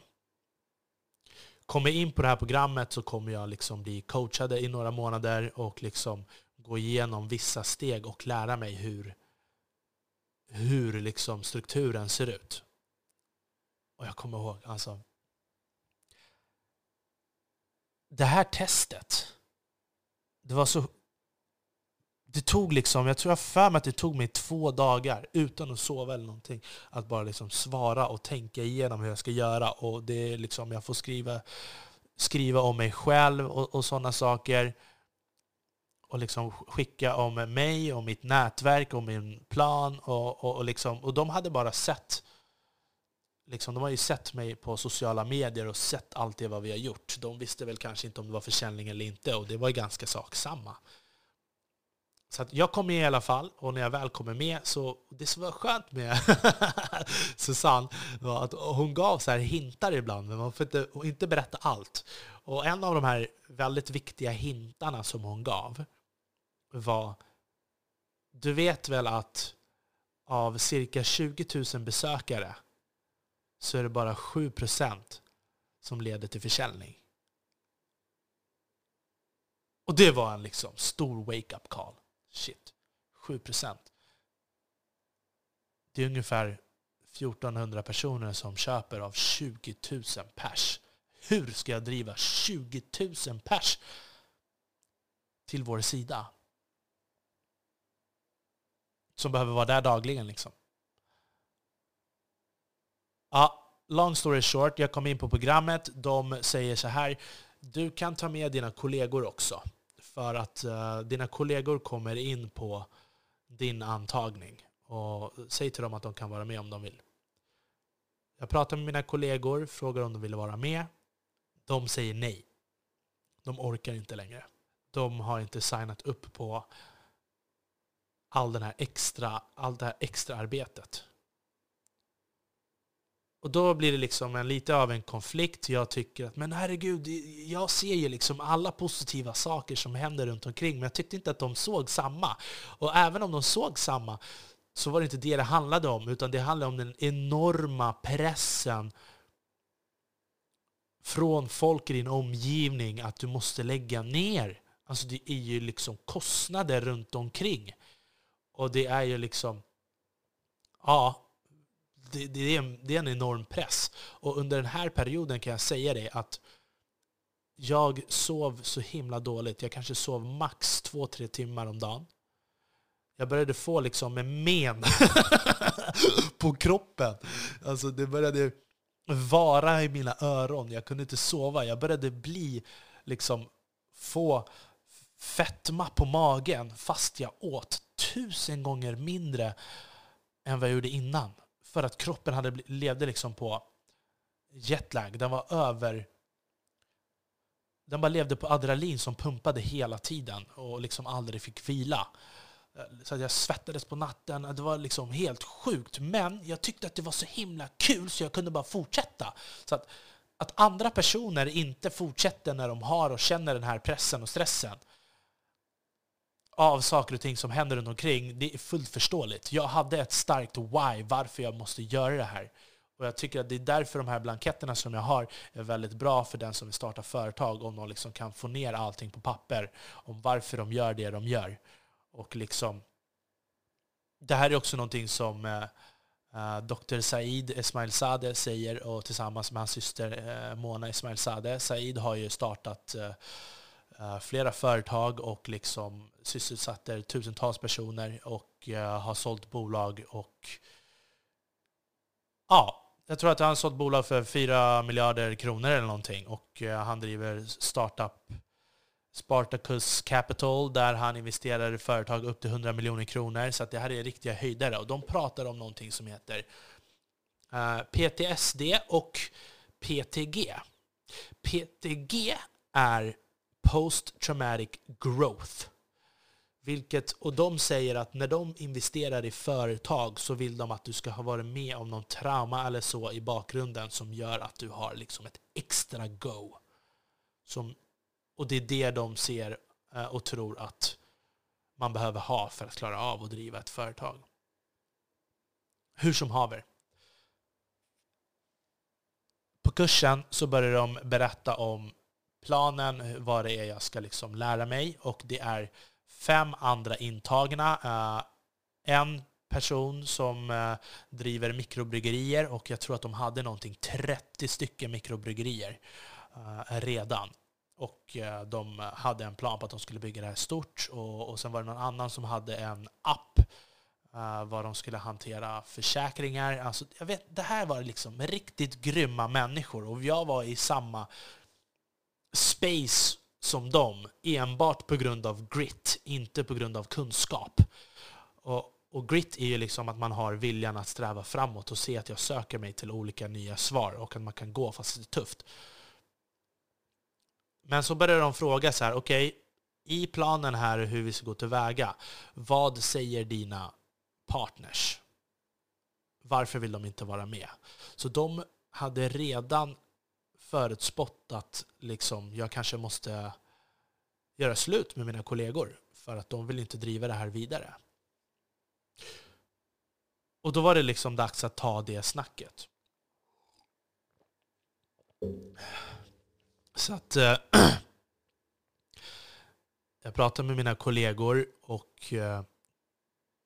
Kommer in på det här programmet så kommer jag liksom bli coachad i några månader och liksom gå igenom vissa steg och lära mig hur, hur liksom strukturen ser ut. Och jag kommer ihåg, alltså, det här testet, det var så, det tog liksom, jag tror jag för mig att det tog mig två dagar utan att sova eller någonting. Att bara liksom svara och tänka igenom hur jag ska göra. Och det är liksom, jag får skriva, skriva om mig själv och, och sådana saker. Och liksom skicka om mig och mitt nätverk och min plan. Och, och, och, liksom, och de hade bara sett, liksom, de har ju sett mig på sociala medier och sett allt det vad vi har gjort. De visste väl kanske inte om det var försäljning eller inte. Och det var ju ganska saksamma. Så att jag kom med i alla fall. Och när jag väl kommer med så... Det som var skönt med Susanne var att hon gav så här hintar ibland. Men man får inte, inte berätta allt. Och en av de här väldigt viktiga hintarna som hon gav var... Du vet väl att av cirka tjugo tusen besökare... så är det bara sju procent som leder till försäljning. Och det var en liksom stor wake-up call. Shit, sju procent. Det är ungefär fjortonhundra personer som köper av tjugotusen pers. Hur ska jag driva tjugotusen pers till vår sida? Som behöver vara där dagligen liksom. Ja, long story short. Jag kom in på programmet. De säger så här. Du kan ta med dina kollegor också. För att uh, dina kollegor kommer in på din antagning. Och säg till dem att de kan vara med om de vill. Jag pratar med mina kollegor. Frågar om de vill vara med. De säger nej. De orkar inte längre. De har inte signat upp på all den här extra, all det här extra arbetet. Och då blir det liksom en, lite av en konflikt. Jag tycker att, men herregud, jag ser ju liksom alla positiva saker som händer runt omkring. Men jag tyckte inte att de såg samma. Och även om de såg samma så var det inte det det handlade om. Utan det handlade om den enorma pressen från folk i din omgivning att du måste lägga ner. Alltså det är ju liksom kostnader runt omkring. Och det är ju liksom, ja, det, det, är en, det är en enorm press. Och under den här perioden kan jag säga dig att jag sov så himla dåligt. Jag kanske sov max två, tre timmar om dagen. Jag började få liksom en men på kroppen. Alltså det började vara i mina öron. Jag kunde inte sova. Jag började bli, liksom, få fetma på magen fast jag åt tusen gånger mindre än vad jag gjorde innan. För att kroppen hade, levde liksom på jetlag. Den var över. Den bara levde på adrenalin som pumpade hela tiden och liksom aldrig fick vila. Så att jag svettades på natten. Det var liksom helt sjukt. Men jag tyckte att det var så himla kul så jag kunde bara fortsätta. Så att, att andra personer inte fortsätter när de har och känner den här pressen och stressen av saker och ting som händer runt omkring, det är fullt förståeligt. Jag hade ett starkt why, varför jag måste göra det här. Och jag tycker att det är därför de här blanketterna som jag har är väldigt bra för den som vill starta företag, om de liksom kan få ner allting på papper om varför de gör det de gör. Och liksom, det här är också någonting som eh, doktor Said Esmailzadeh säger, och tillsammans med hans syster eh, Mona Esmailzadeh. Said har ju startat eh, flera företag och liksom sysselsatte tusentals personer och har sålt bolag och ja, jag tror att han har sålt bolag för fyra miljarder kronor eller någonting, och han driver startup Spartacus Capital där han investerar i företag upp till hundra miljoner kronor, så att det här är riktiga höjdare. Och de pratar om någonting som heter P T S D och P T G. P T G är post-traumatic growth. Vilket, och de säger att när de investerar i företag så vill de att du ska ha varit med om någon trauma eller så i bakgrunden som gör att du har liksom ett extra go. Som, och det är det de ser och tror att man behöver ha för att klara av och driva ett företag. Hur som haver. På kursen så börjar de berätta om planen, vad det är jag ska liksom lära mig, och det är fem andra intagna. Uh, en person som uh, driver mikrobryggerier, och jag tror att de hade någonting trettio stycken mikrobryggerier uh, redan. Och uh, de hade en plan på att de skulle bygga det här stort, och, och sen var det någon annan som hade en app uh, var de skulle hantera försäkringar. Alltså, jag vet, det här var liksom riktigt grymma människor, och jag var i samma space som dem enbart på grund av grit, inte på grund av kunskap. Och, och grit är ju liksom att man har viljan att sträva framåt och se att jag söker mig till olika nya svar och att man kan gå fast det är tufft. Men så börjar de fråga så här, okej, okay, i planen här hur vi ska gå tillväga, vad säger dina partners? Varför vill de inte vara med? Så de hade redan förutspått att liksom, jag kanske måste göra slut med mina kollegor för att de vill inte driva det här vidare. Och då var det liksom dags att ta det snacket. Så att äh, jag pratar med mina kollegor och äh,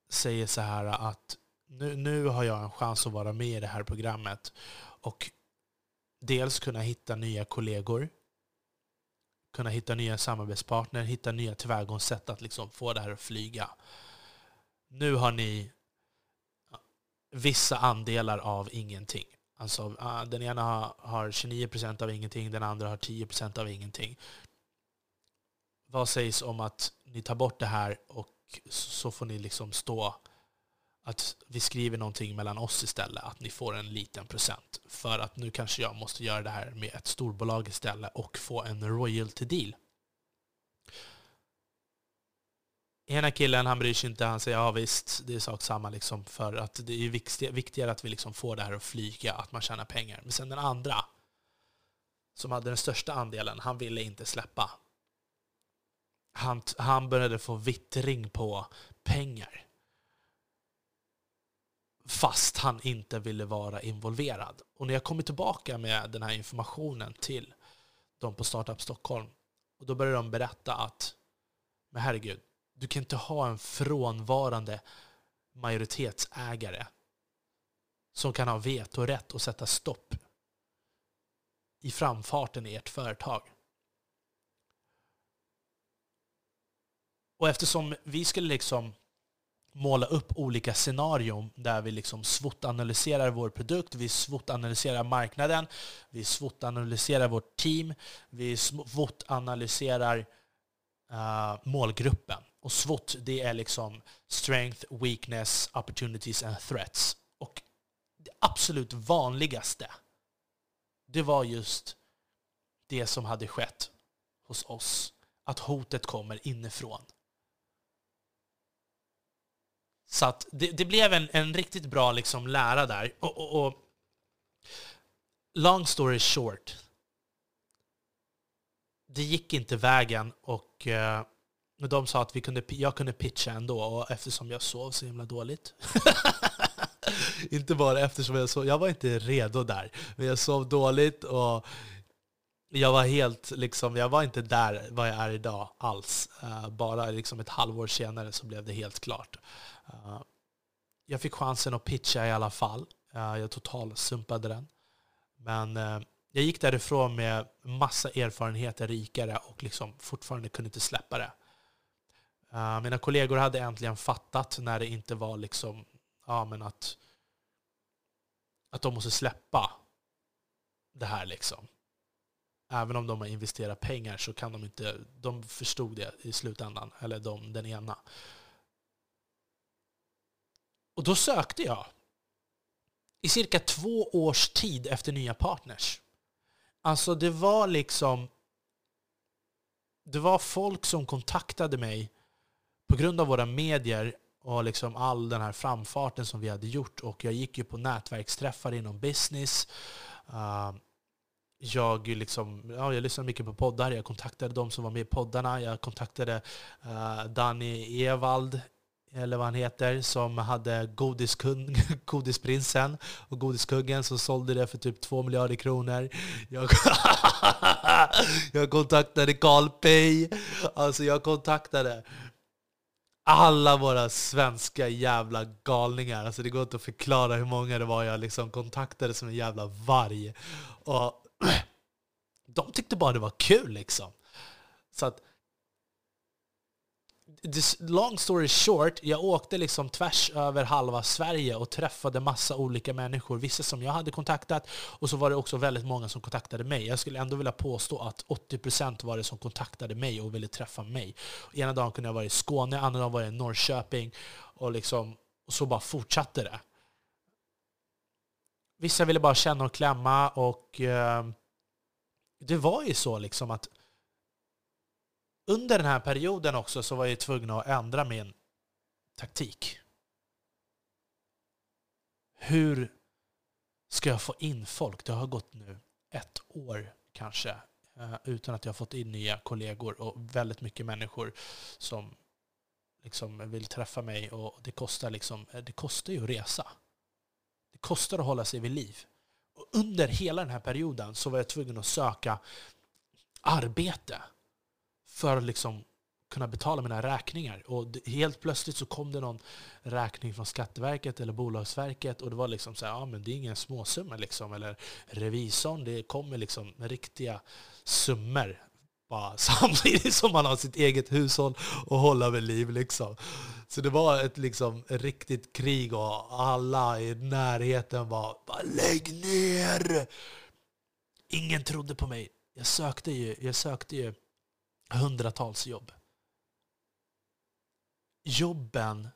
säger så här att nu, nu har jag en chans att vara med i det här programmet och dels kunna hitta nya kollegor, kunna hitta nya samarbetspartner, hitta nya tillvägagångssätt att liksom få det här att flyga. Nu har ni vissa andelar av ingenting. Alltså, den ena har tjugonio procent av ingenting, den andra har tio procent av ingenting. Vad sägs om att ni tar bort det här och så får ni liksom stå att vi skriver någonting mellan oss istället, att ni får en liten procent. För att nu kanske jag måste göra det här med ett storbolag istället och få en royalty deal. Ena killen, han bryr sig inte, han säger ja visst, det är sak samma liksom, för att det är viktig, viktigare att vi liksom får det här att flyga, att man tjänar pengar. Men sen den andra, som hade den största andelen, han ville inte släppa. Han, han började få vittring på pengar. Fast han inte ville vara involverad. Och när jag kommer tillbaka med den här informationen till de på Startup Stockholm, och då började de berätta att, men herregud, du kan inte ha en frånvarande majoritetsägare som kan ha vetorätt och sätta stopp i framfarten i ert företag. Och eftersom vi skulle liksom måla upp olika scenarion där vi liksom svot-analyserar vår produkt, vi svot-analyserar marknaden, vi svot-analyserar vårt team, vi svot-analyserar uh, målgruppen. Och svot, det är liksom strength, weakness, opportunities and threats. Och det absolut vanligaste, det var just det som hade skett hos oss. Att hotet kommer inifrån. Så att det, det blev en, en riktigt bra liksom lära där. Och, och, och long story short. Det gick inte vägen och eh, de sa att vi kunde, jag kunde pitcha ändå. Och eftersom jag sov så himla dåligt. Inte bara eftersom jag sov. Jag var inte redo där. Men jag sov dåligt och jag var helt liksom, jag var inte där vad jag är idag alls. Uh, bara liksom ett halvår senare så blev det helt klart. Uh, jag fick chansen att pitcha i alla fall. Uh, jag total sumpade den. Men uh, jag gick därifrån med massa erfarenheter rikare och liksom fortfarande kunde inte släppa det. Uh, mina kollegor hade äntligen fattat när det inte var liksom, ja men att att de måste släppa det här liksom. Även om de har investerat pengar så kan de inte, de förstod det i slutändan, eller de, den ena. Och då sökte jag i cirka två års tid efter nya partners. Alltså det var liksom, det var folk som kontaktade mig på grund av våra medier och liksom all den här framfarten som vi hade gjort. Och jag gick ju på nätverksträffar inom business. Uh, Jag, liksom, ja, jag lyssnade mycket på poddar. Jag kontaktade de som var med i poddarna. Jag kontaktade uh, Danny Ewald, eller vad han heter, som hade godiskund, godisprinsen och godiskuggen som sålde det för typ två miljarder kronor. Jag, jag kontaktade Karl Pei. Alltså jag kontaktade alla våra svenska jävla galningar. Alltså det går inte att förklara hur många det var jag liksom kontaktade som en jävla varg. Och de tyckte bara det var kul liksom. Så att long story short, jag åkte liksom tvärs över halva Sverige och träffade massa olika människor, vissa som jag hade kontaktat och så var det också väldigt många som kontaktade mig. Jag skulle ändå vilja påstå att åttio procent var det som kontaktade mig och ville träffa mig. Ena dagen kunde jag vara i Skåne, andra dagen var jag i Norrköping och liksom, och så bara fortsatte det. Vissa ville bara känna och klämma och eh, det var ju så liksom att under den här perioden också så var jag tvungen att ändra min taktik. Hur ska jag få in folk? Det har gått nu ett år kanske eh, utan att jag har fått in nya kollegor och väldigt mycket människor som liksom vill träffa mig och det kostar liksom, det kostar ju att resa. Det kostar att hålla sig vid liv. Och under hela den här perioden så var jag tvungen att söka arbete för att liksom kunna betala mina räkningar. Och helt plötsligt så kom det någon räkning från Skatteverket eller Bolagsverket, och det var liksom så här, ja men det är ingen småsumma liksom, eller revisorn, det kommer liksom riktiga summor bara samtidigt som man har sitt eget hushåll och hålla vid liv liksom. Så det var ett liksom riktigt krig, och alla i närheten var bara, lägg ner! Ingen trodde på mig. Jag sökte ju, jag sökte ju hundratals jobb. Jobben.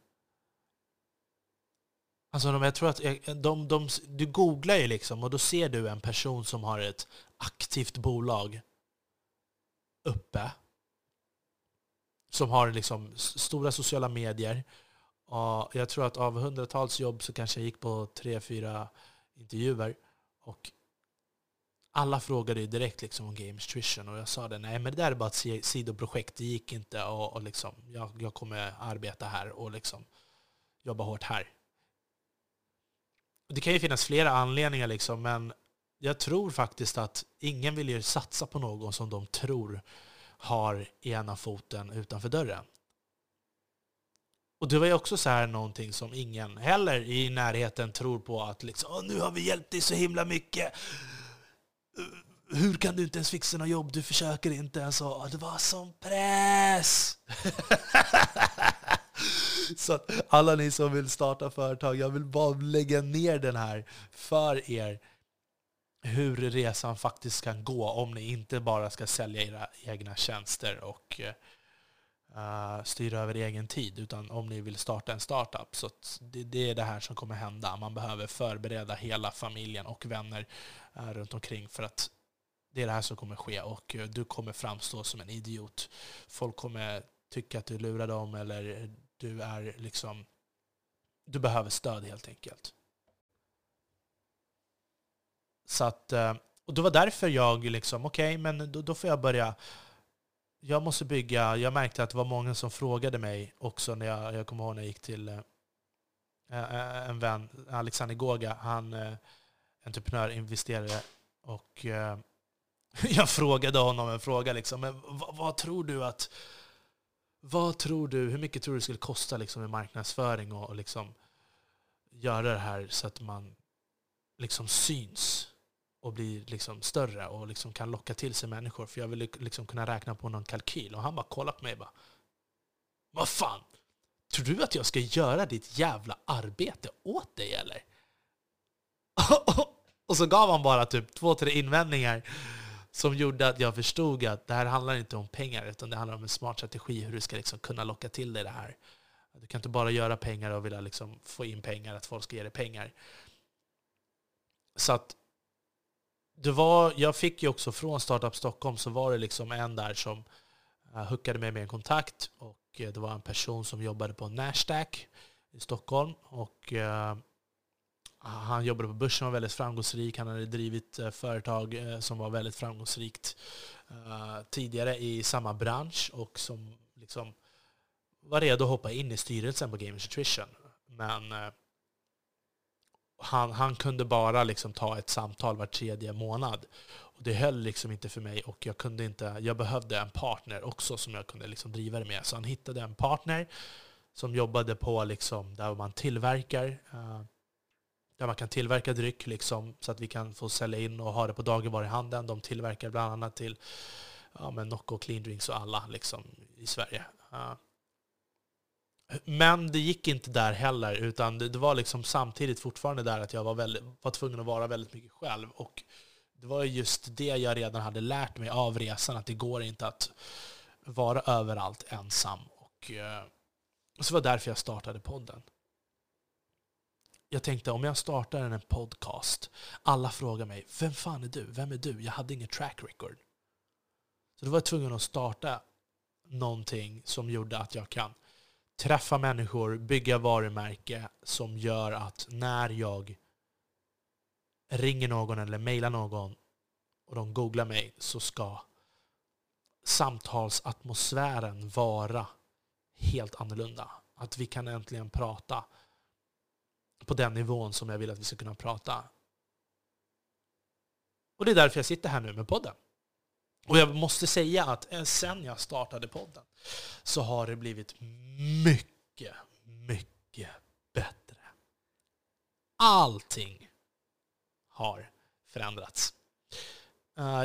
Alltså de, jag tror att de, de, du googlar ju liksom, och då ser du en person som har ett aktivt bolag uppe. Som har liksom stora sociala medier. Och jag tror att av hundratals jobb så kanske jag gick på tre, fyra intervjuer. Och alla frågade ju direkt liksom om Gamers Nutrition, och jag sa det, nej men det där är bara ett sidoprojekt, det gick inte, och, och liksom, jag, jag kommer arbeta här och liksom jobba hårt här. Och det kan ju finnas flera anledningar liksom, men jag tror faktiskt att ingen vill ju satsa på någon som de tror har ena foten utanför dörren. Och det var ju också så här någonting som ingen heller i närheten tror på, att liksom, nu har vi hjälpt dig så himla mycket. Hur kan du inte ens fixa något jobb? Du försöker inte ens. Det var som press. Så att alla ni som vill starta företag, jag vill bara lägga ner den här för er, hur resan faktiskt kan gå om ni inte bara ska sälja era egna tjänster och uh, styra över egen tid, utan om ni vill starta en startup. Så det, det är det här som kommer hända. Man behöver förbereda hela familjen och vänner uh, runt omkring, för att det är det här som kommer ske, och uh, du kommer framstå som en idiot. Folk kommer tycka att du lurar dem, eller du är liksom, du behöver stöd helt enkelt. Så att, och det var därför jag liksom, okej, okay, men då, då får jag börja. Jag måste bygga, jag märkte att det var många som frågade mig också när jag, jag kommer ihåg när jag gick till en vän, Alexander Goga, han är entreprenör, investerare, och jag frågade honom en fråga liksom, men vad, vad tror du att, vad tror du, hur mycket tror du skulle kosta liksom i marknadsföring, och, och liksom göra det här så att man liksom syns och blir liksom större och liksom kan locka till sig människor, för jag vill liksom kunna räkna på någon kalkyl. Och han bara kollade på mig och bara, vad fan, tror du att jag ska göra ditt jävla arbete åt dig eller? Och så gav han bara typ två, tre invändningar som gjorde att jag förstod att det här handlar inte om pengar, utan det handlar om en smart strategi, hur du ska liksom kunna locka till dig det här. Du kan inte bara göra pengar och vilja liksom få in pengar, att folk ska ge dig pengar. Så att det var, jag fick ju också från Startup Stockholm, så var det liksom en där som hookade mig med en kontakt, och det var en person som jobbade på Nasdaq i Stockholm, och han jobbade på börsen, var väldigt framgångsrik, han hade drivit företag som var väldigt framgångsrikt tidigare i samma bransch, och som liksom var redo att hoppa in i styrelsen på Gamers Nutrition, men Han, han kunde bara liksom ta ett samtal var tredje månad. Och det höll liksom inte för mig, och jag kunde inte, jag behövde en partner också som jag kunde liksom driva det med. Så han hittade en partner som jobbade på liksom där man tillverkar, där man kan tillverka dryck liksom, så att vi kan få sälja in och ha det på dagligvaruhandeln. De tillverkar bland annat till ja, men Nocco, Clean Drinks och alla liksom i Sverige. Men det gick inte där heller, utan det var liksom samtidigt fortfarande där att jag var, väldigt, var tvungen att vara väldigt mycket själv, och det var just det jag redan hade lärt mig av resan, att det går inte att vara överallt ensam, och så var det därför jag startade podden. Jag tänkte, om jag startar en podcast, alla frågar mig, vem fan är du? Vem är du? Jag hade inget track record. Så då var jag tvungen att starta någonting som gjorde att jag kan träffa människor, bygga varumärke som gör att när jag ringer någon eller mejlar någon och de googlar mig, så ska samtalsatmosfären vara helt annorlunda. Att vi kan äntligen prata på den nivån som jag vill att vi ska kunna prata. Och det är därför jag sitter här nu med podden. Och jag måste säga att sen jag startade podden så har det blivit mycket, mycket bättre. Allting har förändrats.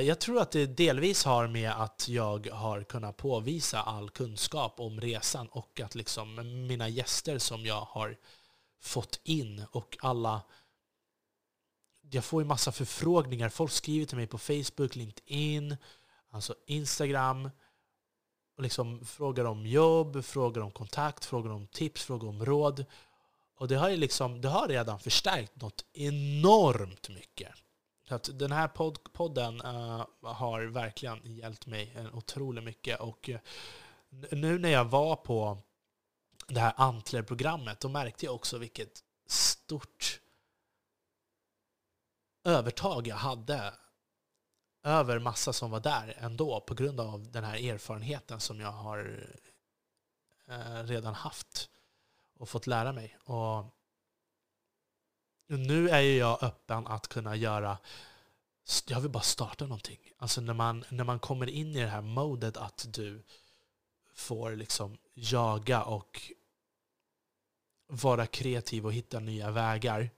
Jag tror att det delvis har med att jag har kunnat påvisa all kunskap om resan och att liksom mina gäster som jag har fått in och alla... Jag får ju massa förfrågningar. Folk skriver till mig på Facebook, LinkedIn, alltså Instagram. Och liksom frågar om jobb, frågar om kontakt, frågar om tips, frågar om råd. Och det har ju liksom, det har redan förstärkt något enormt mycket. Så att den här pod- podden uh, har verkligen hjälpt mig otroligt mycket. Och uh, nu när jag var på det här Antler-programmet, då märkte jag också vilket stort övertag jag hade över massa som var där ändå på grund av den här erfarenheten som jag har eh, redan haft och fått lära mig. Och nu är ju jag öppen att kunna göra, jag vill bara starta någonting. Alltså när man, när man kommer in i det här modet att du får liksom jaga och vara kreativ och hitta nya vägar.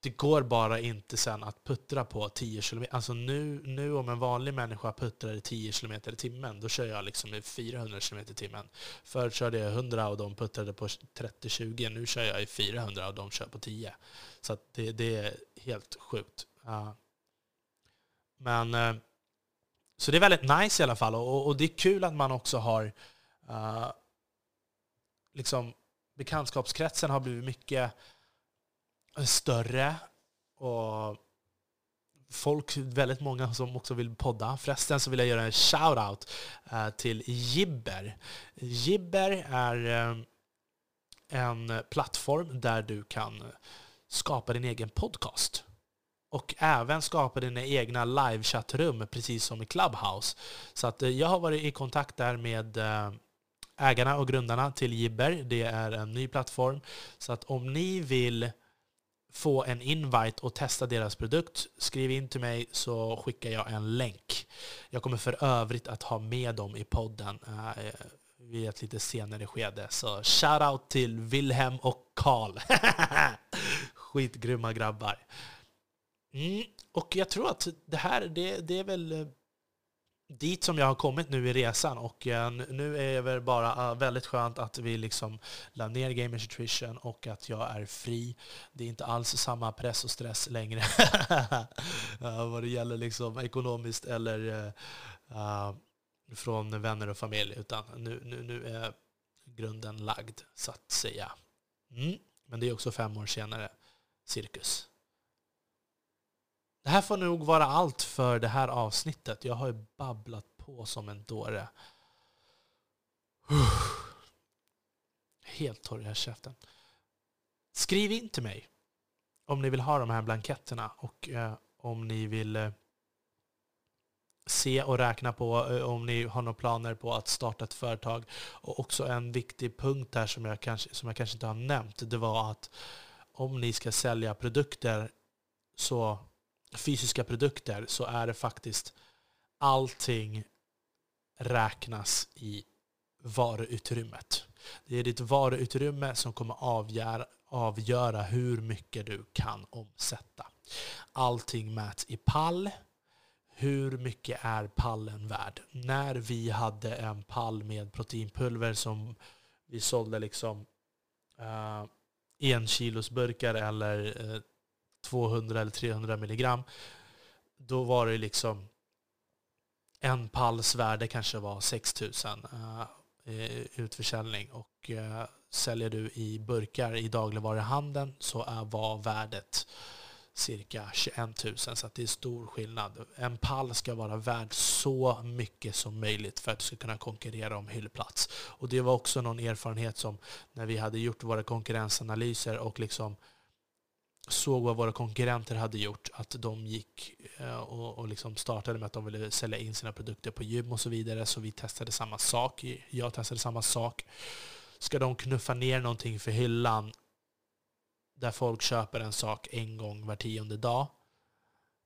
Det går bara inte sen att puttra på tio kilometer. Alltså nu, nu om en vanlig människa puttrar i tio kilometer i timmen, då kör jag liksom i fyrahundra kilometer i timmen. Förr körde jag hundra och de puttrade på trettio tjugo. Nu kör jag i fyrahundra och de kör på tio. Så att det, det är helt sjukt. Ja. Men, så det är väldigt nice i alla fall. Och, och det är kul att man också har uh, liksom bekantskapskretsen har blivit mycket större och folk, väldigt många som också vill podda. Förresten så vill jag göra en shoutout till Jibber. Jibber är en plattform där du kan skapa din egen podcast och även skapa dina egna live-chattrum precis som i Clubhouse. Så att jag har varit i kontakt där med ägarna och grundarna till Jibber. Det är en ny plattform. Så att om ni vill få en invite och testa deras produkt, skriv in till mig så skickar jag en länk. Jag kommer för övrigt att ha med dem i podden eh, vid ett lite senare skede. Så shoutout till Wilhelm och Karl. Skitgrymma grabbar. Mm. Och jag tror att det här, det, det är väl dit som jag har kommit nu i resan. Och eh, nu är det väl bara eh, väldigt skönt att vi liksom la ner Gamers Nutrition och att jag är fri. Det är inte alls samma press och stress längre. eh, vad det gäller liksom ekonomiskt eller eh, eh, från vänner och familj. Utan nu, nu, nu är grunden lagd, så att säga. Mm. Men det är också fem år senare. Cirkus. Det här får nog vara allt för det här avsnittet. Jag har ju babblat på som en dåre. Helt torr i här käften. Skriv in till mig om ni vill ha de här blanketterna och eh, om ni vill eh, se och räkna på eh, om ni har några planer på att starta ett företag. Och också en viktig punkt här som jag kanske, som jag kanske inte har nämnt, det var att om ni ska sälja produkter, så fysiska produkter, så är det faktiskt allting räknas i varuutrymmet. Det är ditt varuutrymme som kommer avgöra, avgöra hur mycket du kan omsätta. Allting mäts i pall. Hur mycket är pallen värd? När vi hade en pall med proteinpulver som vi sålde liksom eh, en kilos burkar eller eh, tvåhundra eller trehundra milligram, då var det liksom en palls värde kanske var sex tusen i utförsäljning, och säljer du i burkar i dagligvaruhandeln så var värdet cirka tjugoett tusen, så att det är stor skillnad. En pall ska vara värd så mycket som möjligt för att du ska kunna konkurrera om hyllplats. Och det var också någon erfarenhet som när vi hade gjort våra konkurrensanalyser och liksom såg vad våra konkurrenter hade gjort, att de gick och, och liksom startade med att de ville sälja in sina produkter på gym och så vidare, så vi testade samma sak. Jag testade samma sak. Ska de knuffa ner någonting för hyllan där folk köper en sak en gång var tionde dag,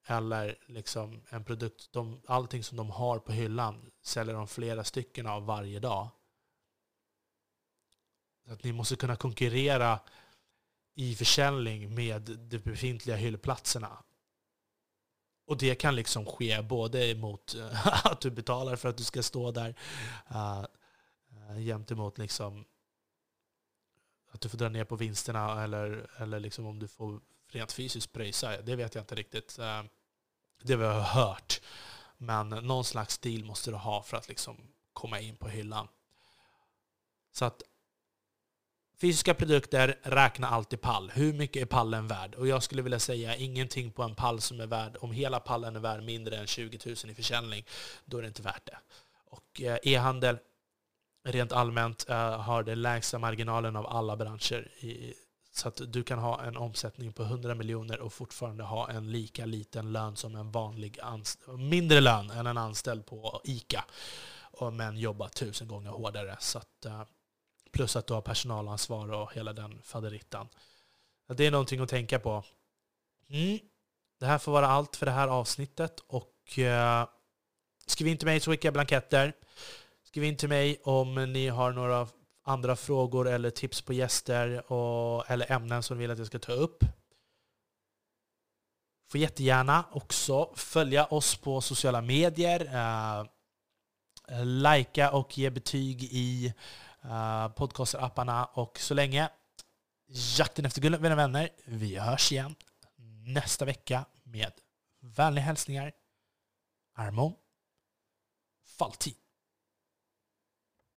eller liksom en produkt, de, allting som de har på hyllan säljer de flera stycken av varje dag. Så att ni måste kunna konkurrera i försäljning med de befintliga hyllplatserna. Och det kan liksom ske både emot att du betalar för att du ska stå där, uh, jämt emot liksom att du får dra ner på vinsterna, eller, eller liksom om du får rent fysiskt pröjsa. Det vet jag inte riktigt. Uh, det har jag hört. Men någon slags stil måste du ha för att liksom komma in på hyllan. Så att fysiska produkter, räkna alltid pall. Hur mycket är pallen värd? Och jag skulle vilja säga ingenting på en pall som är värd. Om hela pallen är värd mindre än tjugo tusen i försäljning, då är det inte värt det. Och e-handel rent allmänt har den lägsta marginalen av alla branscher. Så att du kan ha en omsättning på hundra miljoner och fortfarande ha en lika liten lön som en vanlig anställd. Mindre lön än en anställd på ICA. Men jobba tusen gånger hårdare. Så att... Plus att du har personalansvar och hela den faderittan. Det är någonting att tänka på. Mm. Det här får vara allt för det här avsnittet. Och eh, skriv in till mig så skicka blanketter. Skriv in till mig om ni har några andra frågor eller tips på gäster och, eller ämnen som ni vill att jag ska ta upp. Får jättegärna också följa oss på sociala medier. Eh, Lajka och ge betyg i Uh, podcasterapparna, och så länge jakten efter guldet, mina vänner, vi hörs igen nästa vecka med vänliga hälsningar, Armand Fantin.